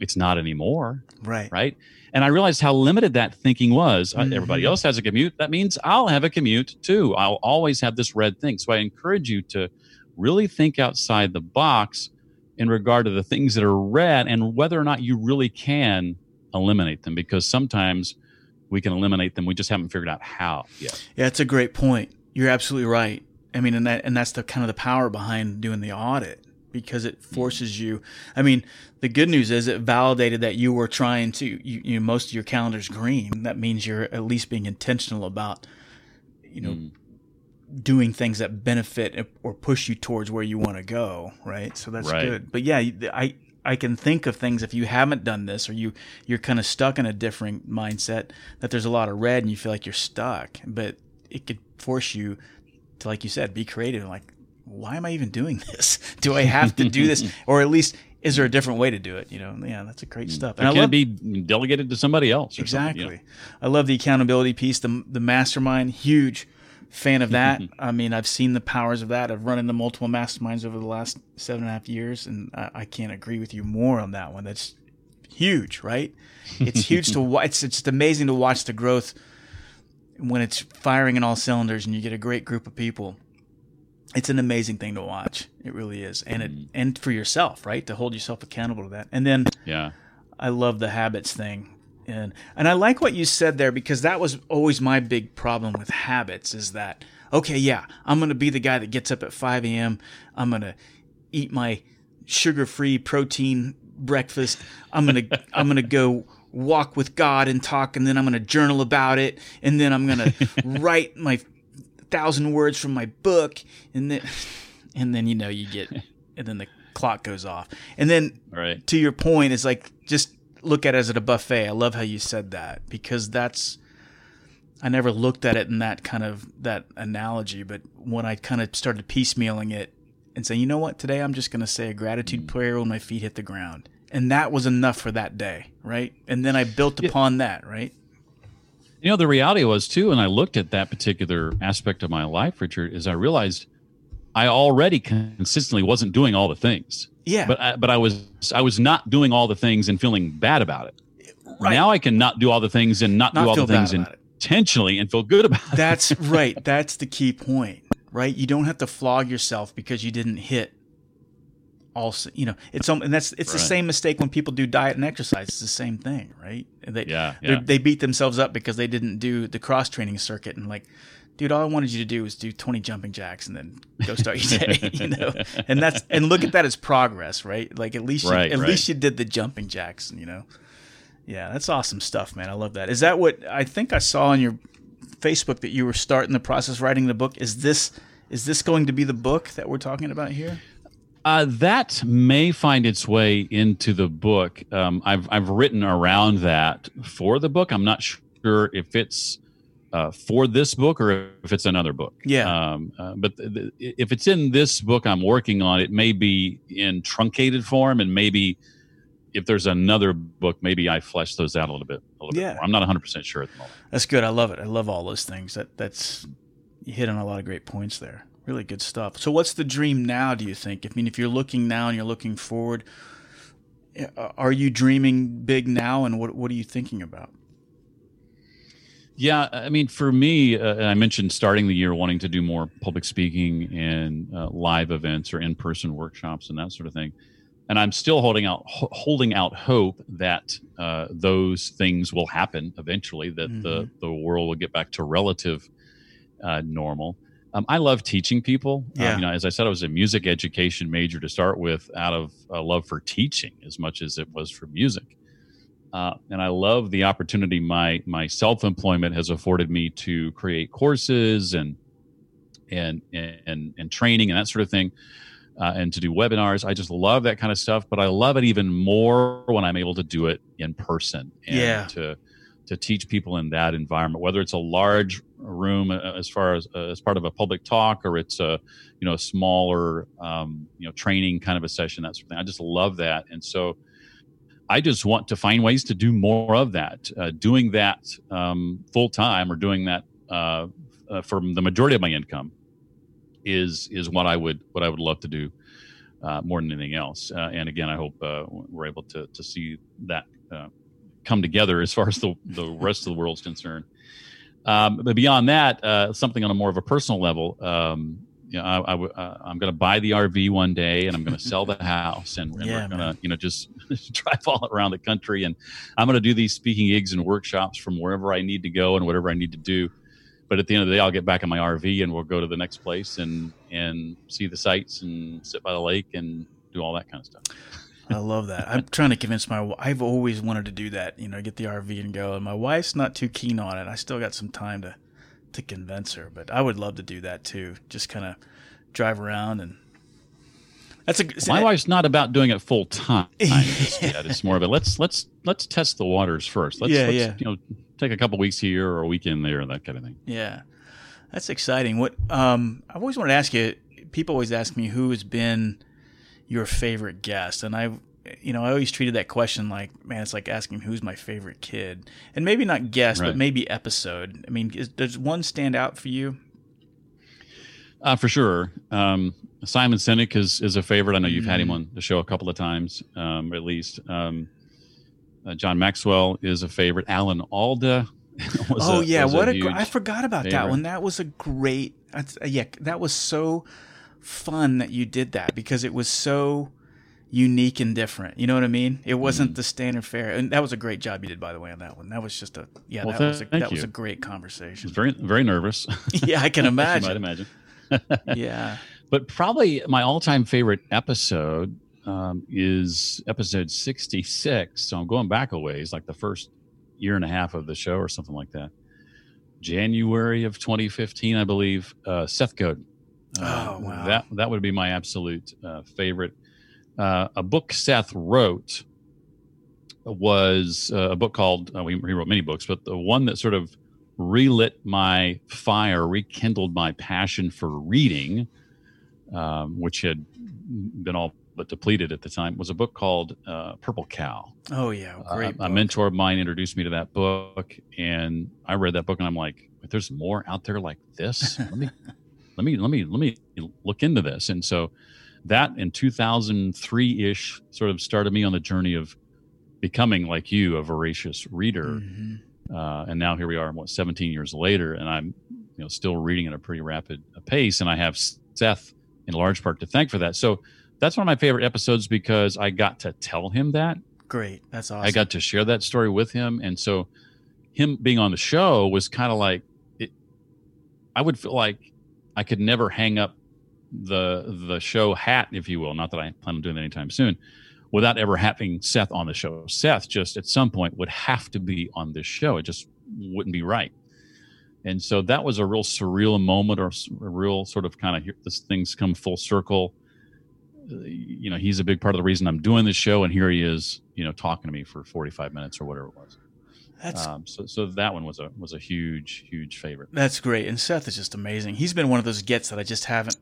It's not anymore. Right. Right. And I realized how limited that thinking was. Everybody else has a commute. That means I'll have a commute too. I'll always have this red thing. So I encourage you to really think outside the box in regard to the things that are red and whether or not you really can eliminate them, because sometimes we can eliminate them. We just haven't figured out how yet. Yeah, that's a great point. You're absolutely right. I mean, and that's the kind of the power behind doing the audit, because it forces you. I mean, the good news is it validated that you were trying to. Most of your calendar's green. That means you're at least being intentional about, doing things that benefit or push you towards where you want to go. Right. So that's good. But yeah, I can think of things, if you haven't done this or you're kind of stuck in a different mindset, that there's a lot of red and you feel like you're stuck, but it could force you to, like you said, be creative. Like, why am I even doing this? Do I have to do this? Or at least, is there a different way to do it? Yeah, that's a great stuff. And it can be delegated to somebody else. Exactly. I love the accountability piece, the mastermind, huge fan of that. I mean, I've seen the powers of that. I've run into multiple masterminds over the last 7.5 years, and I can't agree with you more on that one. That's huge, right? It's huge to watch. It's just amazing to watch the growth when it's firing in all cylinders and you get a great group of people. It's an amazing thing to watch. It really is. And for yourself, right? To hold yourself accountable to that. And then I love the habits thing. And I like what you said there, because that was always my big problem with habits, is that, okay, yeah, I'm going to be the guy that gets up at 5 a.m. I'm going to eat my sugar-free protein breakfast. I'm going to go walk with God and talk, and then I'm going to journal about it, and then I'm going to write my 1,000 words from my book, and then the clock goes off. And then to your point, it's like, just look at it as a buffet. I love how you said that, because I never looked at it in that analogy, but when I kind of started piecemealing it, and say, you know what, today I'm just going to say a gratitude prayer when my feet hit the ground. And that was enough for that day, right? And then I built upon that, right? You know, the reality was, too, when I looked at that particular aspect of my life, Richard, is I realized I already consistently wasn't doing all the things. Yeah. But I was not doing all the things and feeling bad about it. Right. Now I can not do all the things and not do all the things intentionally and feel good about it. That's right. That's the key point, right? You don't have to flog yourself because you didn't hit. Also, you know, it's the same mistake when people do diet and exercise. It's the same thing, right? They beat themselves up because they didn't do the cross training circuit, and like, dude, all I wanted you to do was do 20 jumping jacks and then go start your day, you know. And look at that as progress, right? Like at least you did the jumping jacks, you know. Yeah, that's awesome stuff, man. I love that. Is that what I think I saw on your Facebook that you were starting the process of writing the book? Is this going to be the book that we're talking about here? That may find its way into the book. I've written around that for the book. I'm not sure if it's for this book or if it's another book. Yeah. But if it's in this book I'm working on, it may be in truncated form, and maybe if there's another book, maybe I flesh those out a little bit more. I'm not 100% sure at the moment. That's good. I love it. I love all those things. That's you hit on a lot of great points there. Really good stuff. So what's the dream now, do you think? I mean, if you're looking now and you're looking forward, are you dreaming big now? And what are you thinking about? Yeah, I mean, for me, I mentioned starting the year wanting to do more public speaking and live events or in-person workshops and that sort of thing. And I'm still holding out hope that those things will happen eventually, that mm-hmm. the world will get back to relative normal. I love teaching people. Yeah. As I said, I was a music education major to start with out of a love for teaching as much as it was for music. And I love the opportunity my self-employment has afforded me to create courses and training and that sort of thing, and to do webinars. I just love that kind of stuff, but I love it even more when I'm able to do it in person and to teach people in that environment, whether it's a large room as far as part of a public talk, or it's a smaller training kind of a session, that sort of thing. I just love that, and so I just want to find ways to do more of that, doing that full time, or doing that from the majority of my income is what I would love to do more than anything else. And again, I hope we're able to see that come together as far as the rest of the world's concerned. But beyond that, something on a more of a personal level, I'm going to buy the RV one day, and I'm going to sell the house, and we're going to, just drive all around the country, and I'm going to do these speaking gigs and workshops from wherever I need to go and whatever I need to do. But at the end of the day, I'll get back in my RV and we'll go to the next place and see the sights and sit by the lake and do all that kind of stuff. I love that. I'm trying to convince my wife. I've always wanted to do that, get the RV and go. And my wife's not too keen on it. I still got some time to convince her, but I would love to do that too. Just kind of drive around, and my wife's not about doing it full time. It's more of a let's test the waters first. Let's take a couple weeks here or a weekend there, that kind of thing. Yeah, that's exciting. What I've always wanted to ask you. People always ask me who has been your favorite guest, and I always treated that question like, man, it's like asking who's my favorite kid, and maybe not guest, right, but maybe episode. I mean, does one stand out for you? For sure. Simon Sinek is a favorite. I know you've had him on the show a couple of times, at least. John Maxwell is a favorite. Alan Alda. I forgot about that one. That was a great. That was so fun that you did that, because it was so unique and different. You know what I mean? It wasn't the standard fare. And that was a great job you did, by the way, on that one. That was just that was a great conversation. Very, very nervous. Yeah, I can imagine. I might imagine. Yeah. But probably my all-time favorite episode is episode 66. So I'm going back a ways, like the first year and a half of the show or something like that. January of 2015, I believe, Seth Godin. Wow. That would be my absolute favorite. A book Seth wrote was a book called, he wrote many books, but the one that sort of rekindled my passion for reading which had been all but depleted at the time, was a book called Purple Cow. Oh, yeah. Great. A mentor of mine introduced me to that book, and I read that book and I'm like, if there's more out there like this, let me look into this. And so that in 2003 ish sort of started me on the journey of becoming, like you, a voracious reader. Mm-hmm. And now here we are, 17 years later, and I'm still reading at a pretty rapid pace. And I have Seth in large part to thank for that. So that's one of my favorite episodes because I got to tell him that. Great. That's awesome. I got to share that story with him. And so him being on the show was kind of like, I would feel like I could never hang up the show hat, if you will. Not that I plan on doing that anytime soon, without ever having Seth on the show. Seth just at some point would have to be on this show. It just wouldn't be right. And so that was a real surreal moment, or a real sort of kind of this thing's come full circle. He's a big part of the reason I'm doing this show. And here he is, talking to me for 45 minutes or whatever it was. That's, so that one was a huge, huge favorite. That's great. And Seth is just amazing. He's been one of those gets that I just haven't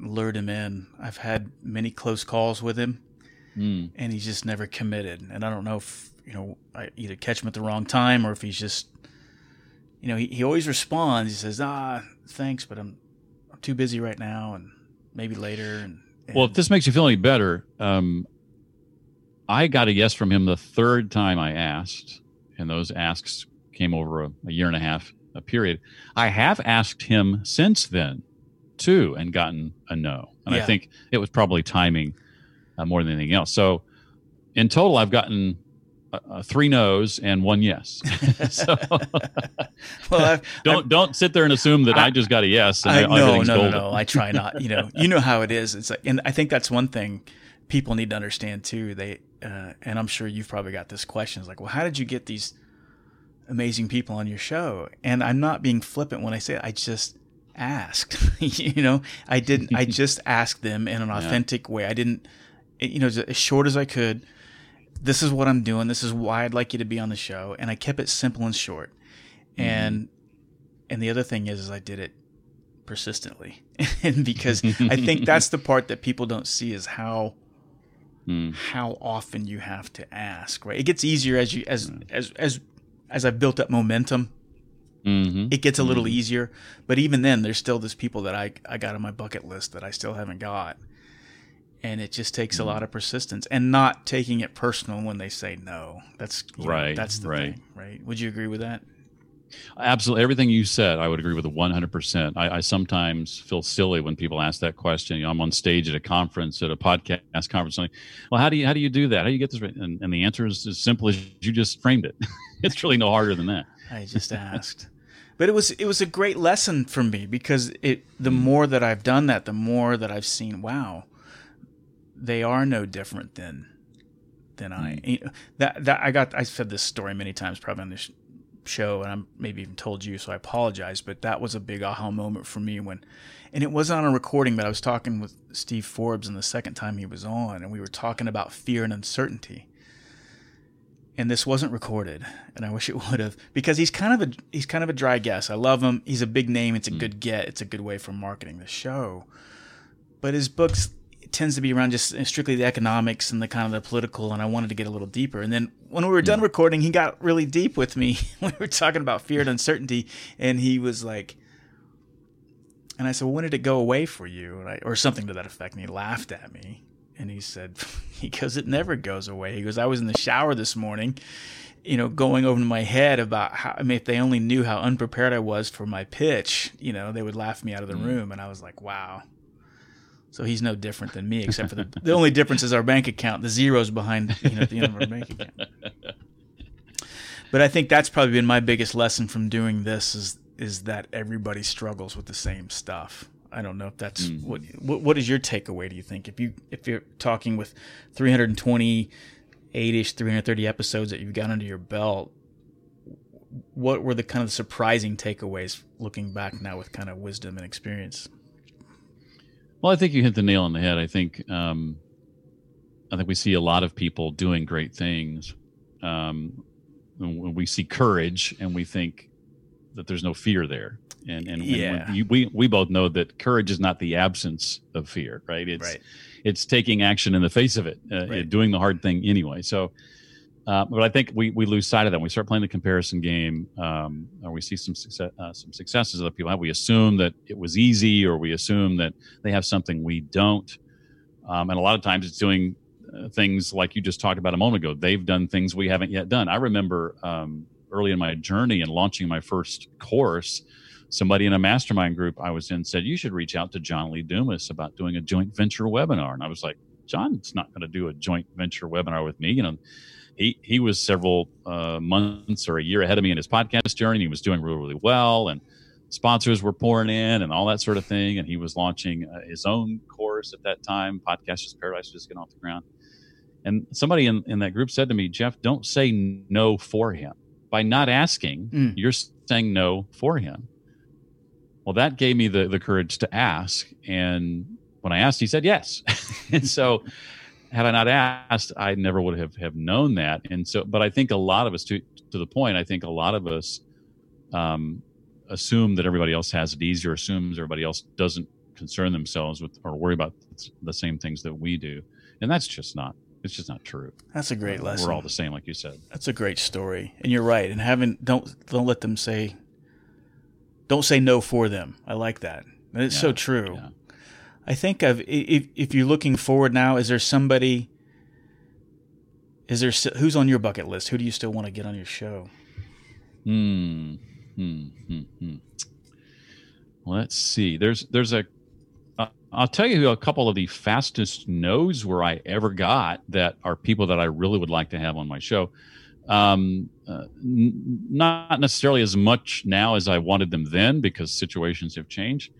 lured him in. I've had many close calls with him, and he's just never committed. And I don't know if, I either catch him at the wrong time or if he's just, he always responds. He says, thanks, but I'm too busy right now, and maybe later. And well, if this makes you feel any better, I got a yes from him the third time I asked. And those asks came over a year and a half a period. I have asked him since then, too, and gotten a no. And yeah. I think it was probably timing more than anything else. So in total, I've gotten three no's and one yes. So don't sit there and assume that I just got a yes. And no. I try not. You know how it is. It's like, and I think that's one thing people need to understand too. They and I'm sure you've probably got this question. It's like, well, how did you get these amazing people on your show? And I'm not being flippant when I say it. I just asked. I didn't. I just asked them in an authentic way. I didn't. As short as I could. This is what I'm doing. This is why I'd like you to be on the show. And I kept it simple and short. And the other thing is I did it persistently. And because I think that's the part that people don't see is how often you have to ask, right? It gets easier as I've built up momentum. Mm-hmm. It gets a little easier. But even then, there's still this people that I got on my bucket list that I still haven't got. And it just takes a lot of persistence and not taking it personal when they say no. That's right. That's the thing, right? Would you agree with that? Absolutely. Everything you said, I would agree with 100%. I sometimes feel silly when people ask that question. I'm on stage at a conference, at a podcast conference. Like, well, how do you do that? How do you get this right? And the answer is as simple as you just framed it. It's really no harder than that. I just asked. But it was a great lesson for me because the more that I've done that, the more that I've seen, wow, they are no different than I. I said this story many times probably on this show, and I'm maybe even told you, so I apologize, but that was a big aha moment for me and it wasn't on a recording, but I was talking with Steve Forbes and the second time he was on, and we were talking about fear and uncertainty. And this wasn't recorded, and I wish it would have, because he's kind of a dry guest. I love him. He's a big name. It's a good get. It's a good way for marketing the show. But his books tends to be around just strictly the economics and the kind of the political, and I wanted to get a little deeper. And then when we were done recording, he got really deep with me. We were talking about fear and uncertainty, and he was like, and I said, well, when did it go away for you? And or something to that effect. And he laughed at me, and he said, it never goes away. He goes, I was in the shower this morning, going over in my head about how, if they only knew how unprepared I was for my pitch, they would laugh me out of the room. And I was like, wow. So he's no different than me, except for the only difference is our bank account, the zeros behind at the end of our bank account. But I think that's probably been my biggest lesson from doing this is that everybody struggles with the same stuff. I don't know if that's what is your takeaway, do you think? If you're talking with 328-ish, 330 episodes that you've got under your belt, what were the kind of surprising takeaways looking back now with kind of wisdom and experience? Well, I think you hit the nail on the head. I think we see a lot of people doing great things. We see courage, and we think that there's no fear there. And we both know that courage is not the absence of fear, right? It's taking action in the face of it, doing the hard thing anyway. So, but I think we lose sight of that. When we start playing the comparison game, or we see some successes of other people. We assume that it was easy, or we assume that they have something we don't. And a lot of times it's doing things like you just talked about a moment ago. They've done things we haven't yet done. I remember early in my journey and launching my first course, somebody in a mastermind group I was in said, you should reach out to John Lee Dumas about doing a joint venture webinar. And I was like, John's not going to do a joint venture webinar with me. You know, he was several months or a year ahead of me in his podcast journey. He was doing really, really well, and sponsors were pouring in and all that sort of thing. And he was launching his own course at that time. Podcasters Paradise was getting off the ground. And somebody in that group said to me, Jeff, don't say no for him. By not asking, you're saying no for him. Well, that gave me the courage to ask. And when I asked, he said yes. And so had I not asked, I never would have known that. And so, but I think a lot of us, to the point, I think a lot of us assume that everybody else has it easier, assumes everybody else doesn't concern themselves with or worry about the same things that we do. And that's just not. It's just not true. That's a great lesson. We're all the same, like you said. That's a great story, and you're right. And don't let them say, don't say no for them. I like that. And it's so true. Yeah. I think if you're looking forward now, is there somebody? Who's on your bucket list? Who do you still want to get on your show? Let's see. There's a. I'll tell you a couple of the fastest no's where I ever got that are people that I really would like to have on my show. Not necessarily as much now as I wanted them then because situations have changed.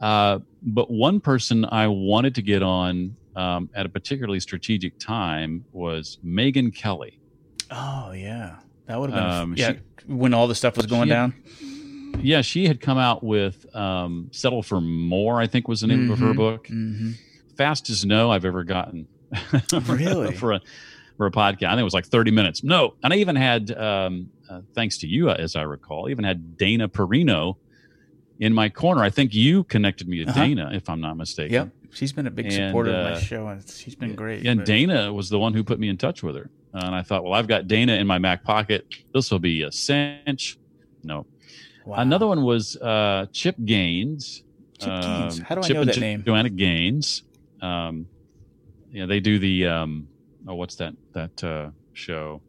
But one person I wanted to get on at a particularly strategic time was Megan Kelly. Oh, yeah. That would have been when all the stuff was going down. Yeah, she had come out with Settle for More, I think was the name of her book. Mm-hmm. Fastest no I've ever gotten. Really? For a podcast. I think it was like 30 minutes. No. And I even had, thanks to you, as I recall, even had Dana Perino in my corner. I think you connected me to Dana, if I'm not mistaken. Yep. She's been a big supporter of my show, and she's been great. And Dana was the one who put me in touch with her. And I thought, well, I've got Dana in my Mac pocket. This will be a cinch. No. Wow. Another one was Chip Gaines. Chip Gaines. How do I know that name? Joanna Gaines. They do the what's that show?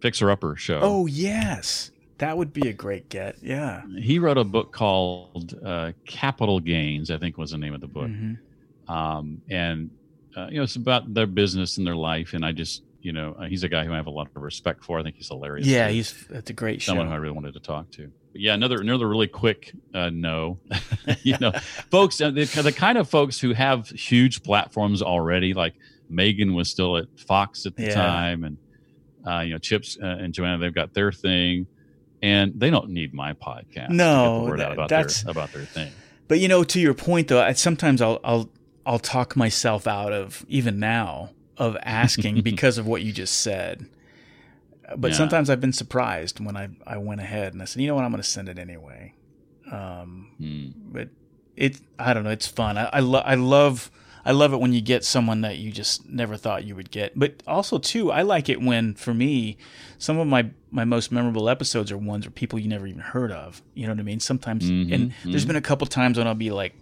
Fixer Upper show. Oh yes, that would be a great get. Yeah. He wrote a book called Capital Gains, I think was the name of the book, it's about their business and their life. And I just. He's a guy who I have a lot of respect for. I think he's hilarious. Yeah, that's a great show. Someone who I really wanted to talk to. But yeah, another really quick no. Folks, the kind of folks who have huge platforms already, like Megan was still at Fox at the time, and Chips and Joanna, they've got their thing, and they don't need my podcast. No, to get the word out about their thing. But to your point though, sometimes I'll talk myself out of even now. Of asking because of what you just said. But sometimes I've been surprised when I went ahead and I said, you know what, I'm going to send it anyway. But I don't know. It's fun. I love it when you get someone that you just never thought you would get. But also too, I like it when, for me, some of my most memorable episodes are ones where people you never even heard of. You know what I mean? Sometimes, there's been a couple times when I'll be like,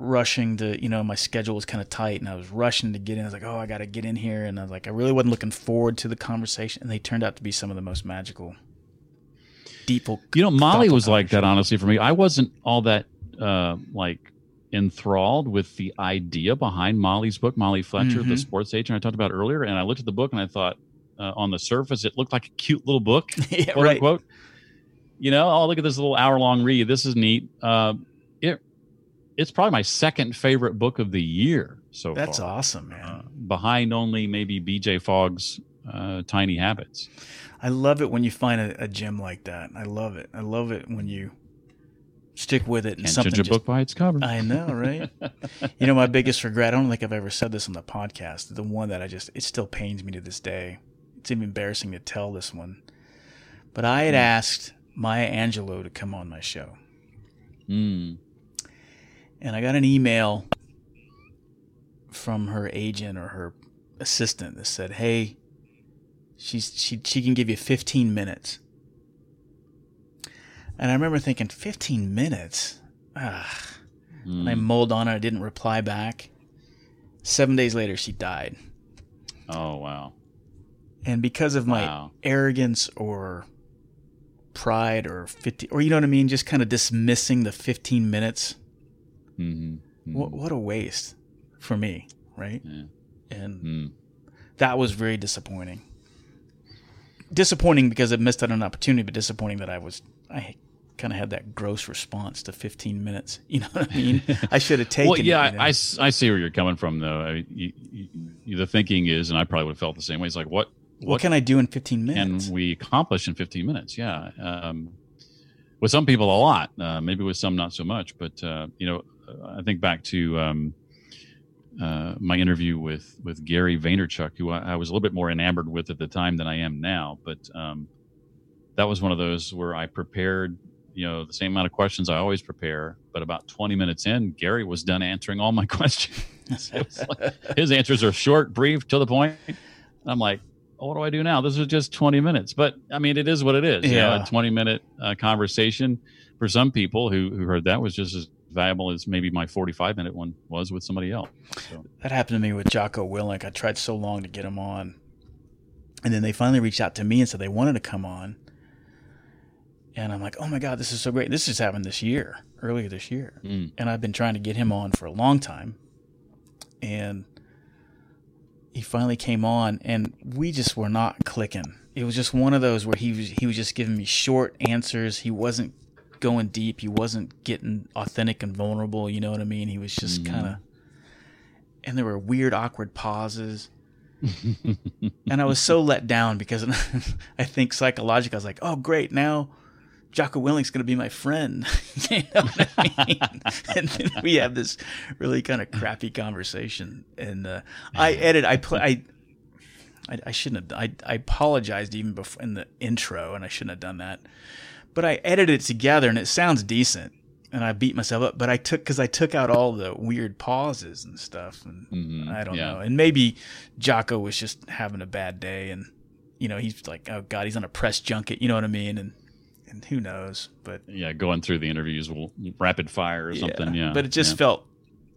rushing to, my schedule was kind of tight and I was rushing to get in. I was like, I got to get in here. And I was like, I really wasn't looking forward to the conversation. And they turned out to be some of the most magical, deep. Molly was like that, honestly, for me. I wasn't all that, enthralled with the idea behind Molly's book, Molly Fletcher, the sports agent I talked about earlier. And I looked at the book and I thought, on the surface, it looked like a cute little book, quote unquote. Oh, look at this little hour-long read. This is neat. It's probably my second favorite book of the year so far. That's awesome, man. Behind only maybe B.J. Fogg's Tiny Habits. I love it when you find a gem like that. I love it. I love it when you stick with it. Can't judge a book by its cover. I know, right? My biggest regret, I don't think I've ever said this on the podcast, the one that it still pains me to this day. It's even embarrassing to tell this one. But I had asked Maya Angelou to come on my show. Mm. And I got an email from her agent or her assistant that said, hey, she can give you 15 minutes. And I remember thinking, 15 minutes? And I mulled on it. I didn't reply back. 7 days later, she died. Oh, wow. And because of my arrogance or pride or you know what I mean, just kind of dismissing the 15 minutes. Mm-hmm. What a waste for me, right? Yeah. And that was very disappointing. Disappointing because it missed out on an opportunity, but disappointing that I kind of had that gross response to 15 minutes. You know what I mean? I should have taken it. You know? I see where you're coming from, though. I mean, the thinking is, and I probably would have felt the same way, it's like, what can I do in 15 minutes? Can we accomplish in 15 minutes? Yeah. With some people, a lot. Maybe with some, not so much. But, I think back to my interview with Gary Vaynerchuk, who I was a little bit more enamored with at the time than I am now. But that was one of those where I prepared the same amount of questions I always prepare, but about 20 minutes in, Gary was done answering all my questions. His answers are short, brief, to the point. I'm like, what do I do now? This is just 20 minutes. But I mean, it is what it is. Yeah. A 20-minute conversation for some people who heard that was just as valuable as maybe my 45-minute one was with somebody else. So. That happened to me with Jocko Willink. I tried so long to get him on. And then they finally reached out to me and said they wanted to come on. And I'm like, oh, my God, this is so great. This just happened earlier this year. Mm. And I've been trying to get him on for a long time. And he finally came on, and we just were not clicking. It was just one of those where he was just giving me short answers. He wasn't going deep. He wasn't getting authentic and vulnerable. You know what I mean? He was just kind of – and there were weird, awkward pauses. And I was so let down because I think psychologically I was like, oh, great, now – Jocko Willink's going to be my friend. You know what I mean? And then we have this really kind of crappy conversation. And I shouldn't have. I apologized even before in the intro, and I shouldn't have done that. But I edited it together, and it sounds decent. And I beat myself up, but I took out all the weird pauses and stuff. And I don't know. And maybe Jocko was just having a bad day, and he's like, oh God, he's on a press junket. You know what I mean? And who knows, but going through the interviews will rapid fire or something. Yeah. But it just felt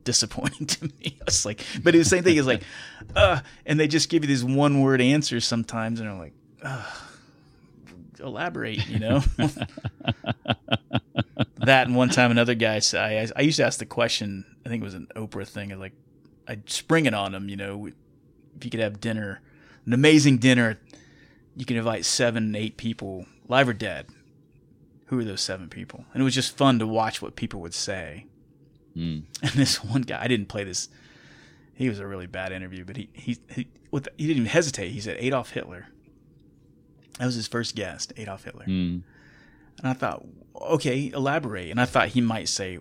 disappointing to me. I was like, but it was the same thing. It's like, and they just give you these one word answers sometimes. And I'm like, elaborate, That. And one time, another guy said, I used to ask the question, I think it was an Oprah thing. Like I'd spring it on him. If you could have dinner, an amazing dinner, you can invite 7, 8 people live or dead. Who are those 7 people? And it was just fun to watch what people would say. Mm. And this one guy, I didn't play this. He was a really bad interview, but he didn't even hesitate. He said Adolf Hitler. That was his first guest, Adolf Hitler. Mm. And I thought, okay, elaborate. And I thought he might say,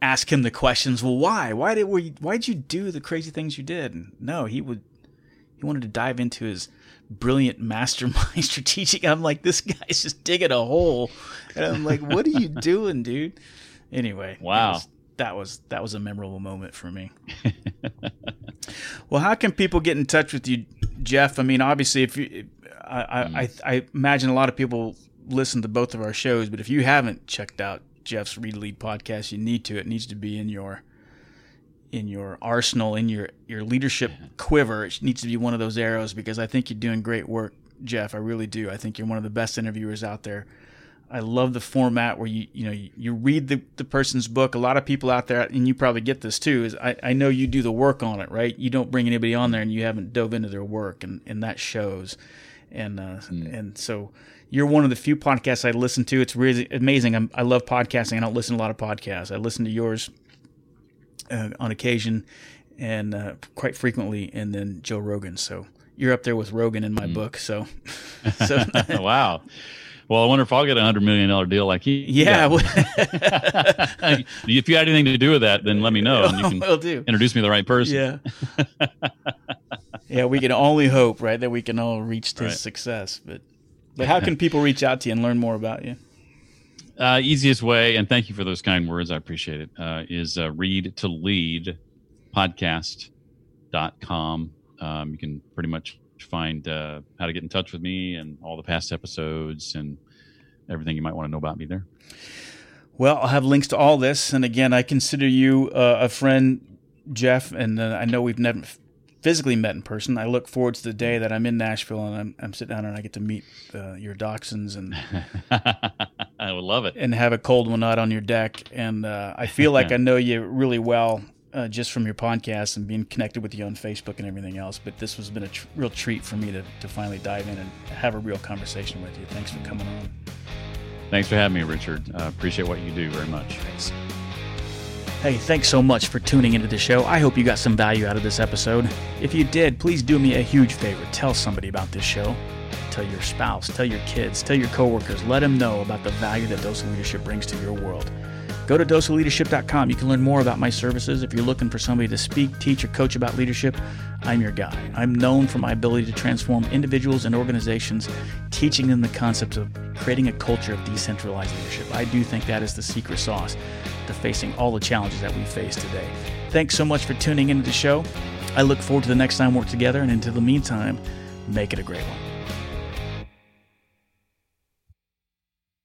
ask him the questions. Well, why? Why'd you do the crazy things you did? And no, he wanted to dive into his brilliant mastermind strategic. I'm like, this guy's just digging a hole, and I'm like, what are you doing, dude? Anyway, wow, that was a memorable moment for me. Well, how can people get in touch with you, Jeff? I mean, obviously, I imagine a lot of people listen to both of our shows, but if you haven't checked out Jeff's Read to Lead podcast, you need to. It needs to be in your arsenal, in your leadership quiver. It needs to be one of those arrows, because I think you're doing great work, Jeff. I really do. I think you're one of the best interviewers out there. I love the format where you read the person's book. A lot of people out there, and you probably get this too, is I know you do the work on it, right? You don't bring anybody on there and you haven't dove into their work, and that shows. And and so you're one of the few podcasts I listen to. It's really amazing. I love podcasting. I don't listen to a lot of podcasts. I listen to yours on occasion and quite frequently, and then Joe Rogan. So you're up there with Rogan in my book. So wow. Well, I wonder if I'll get $100 million deal like he. Yeah. If you had anything to do with that, then let me know, and you can introduce me to the right person. Yeah. We can only hope, right, that we can all reach this success. But But how can people reach out to you and learn more about you? Easiest way, and thank you for those kind words, I appreciate it, is read to lead podcast.com. You can pretty much find how to get in touch with me and all the past episodes and everything you might want to know about me there. Well, I'll have links to all this. And again, I consider you a friend, Jeff, and I know we've never physically met in person. I look forward to the day that I'm in Nashville and I'm sitting down and I get to meet your dachshunds and I would love it and have a cold one out on your deck. And I feel like I know you really well just from your podcast and being connected with you on Facebook and everything else. But this has been a real treat for me to finally dive in and have a real conversation with you. Thanks for coming on. Thanks for having me, Richard. I appreciate what you do very much. Thanks. Hey, thanks so much for tuning into the show. I hope you got some value out of this episode. If you did, please do me a huge favor. Tell somebody about this show. Tell your spouse, tell your kids, tell your coworkers. Let them know about the value that Dose of Leadership brings to your world. Go to doseofleadership.com. You can learn more about my services. If you're looking for somebody to speak, teach, or coach about leadership, I'm your guy. I'm known for my ability to transform individuals and organizations, teaching them the concepts of creating a culture of decentralized leadership. I do think that is the secret sauce to facing all the challenges that we face today. Thanks so much for tuning into the show. I look forward to the next time we're together, and until the meantime, make it a great one.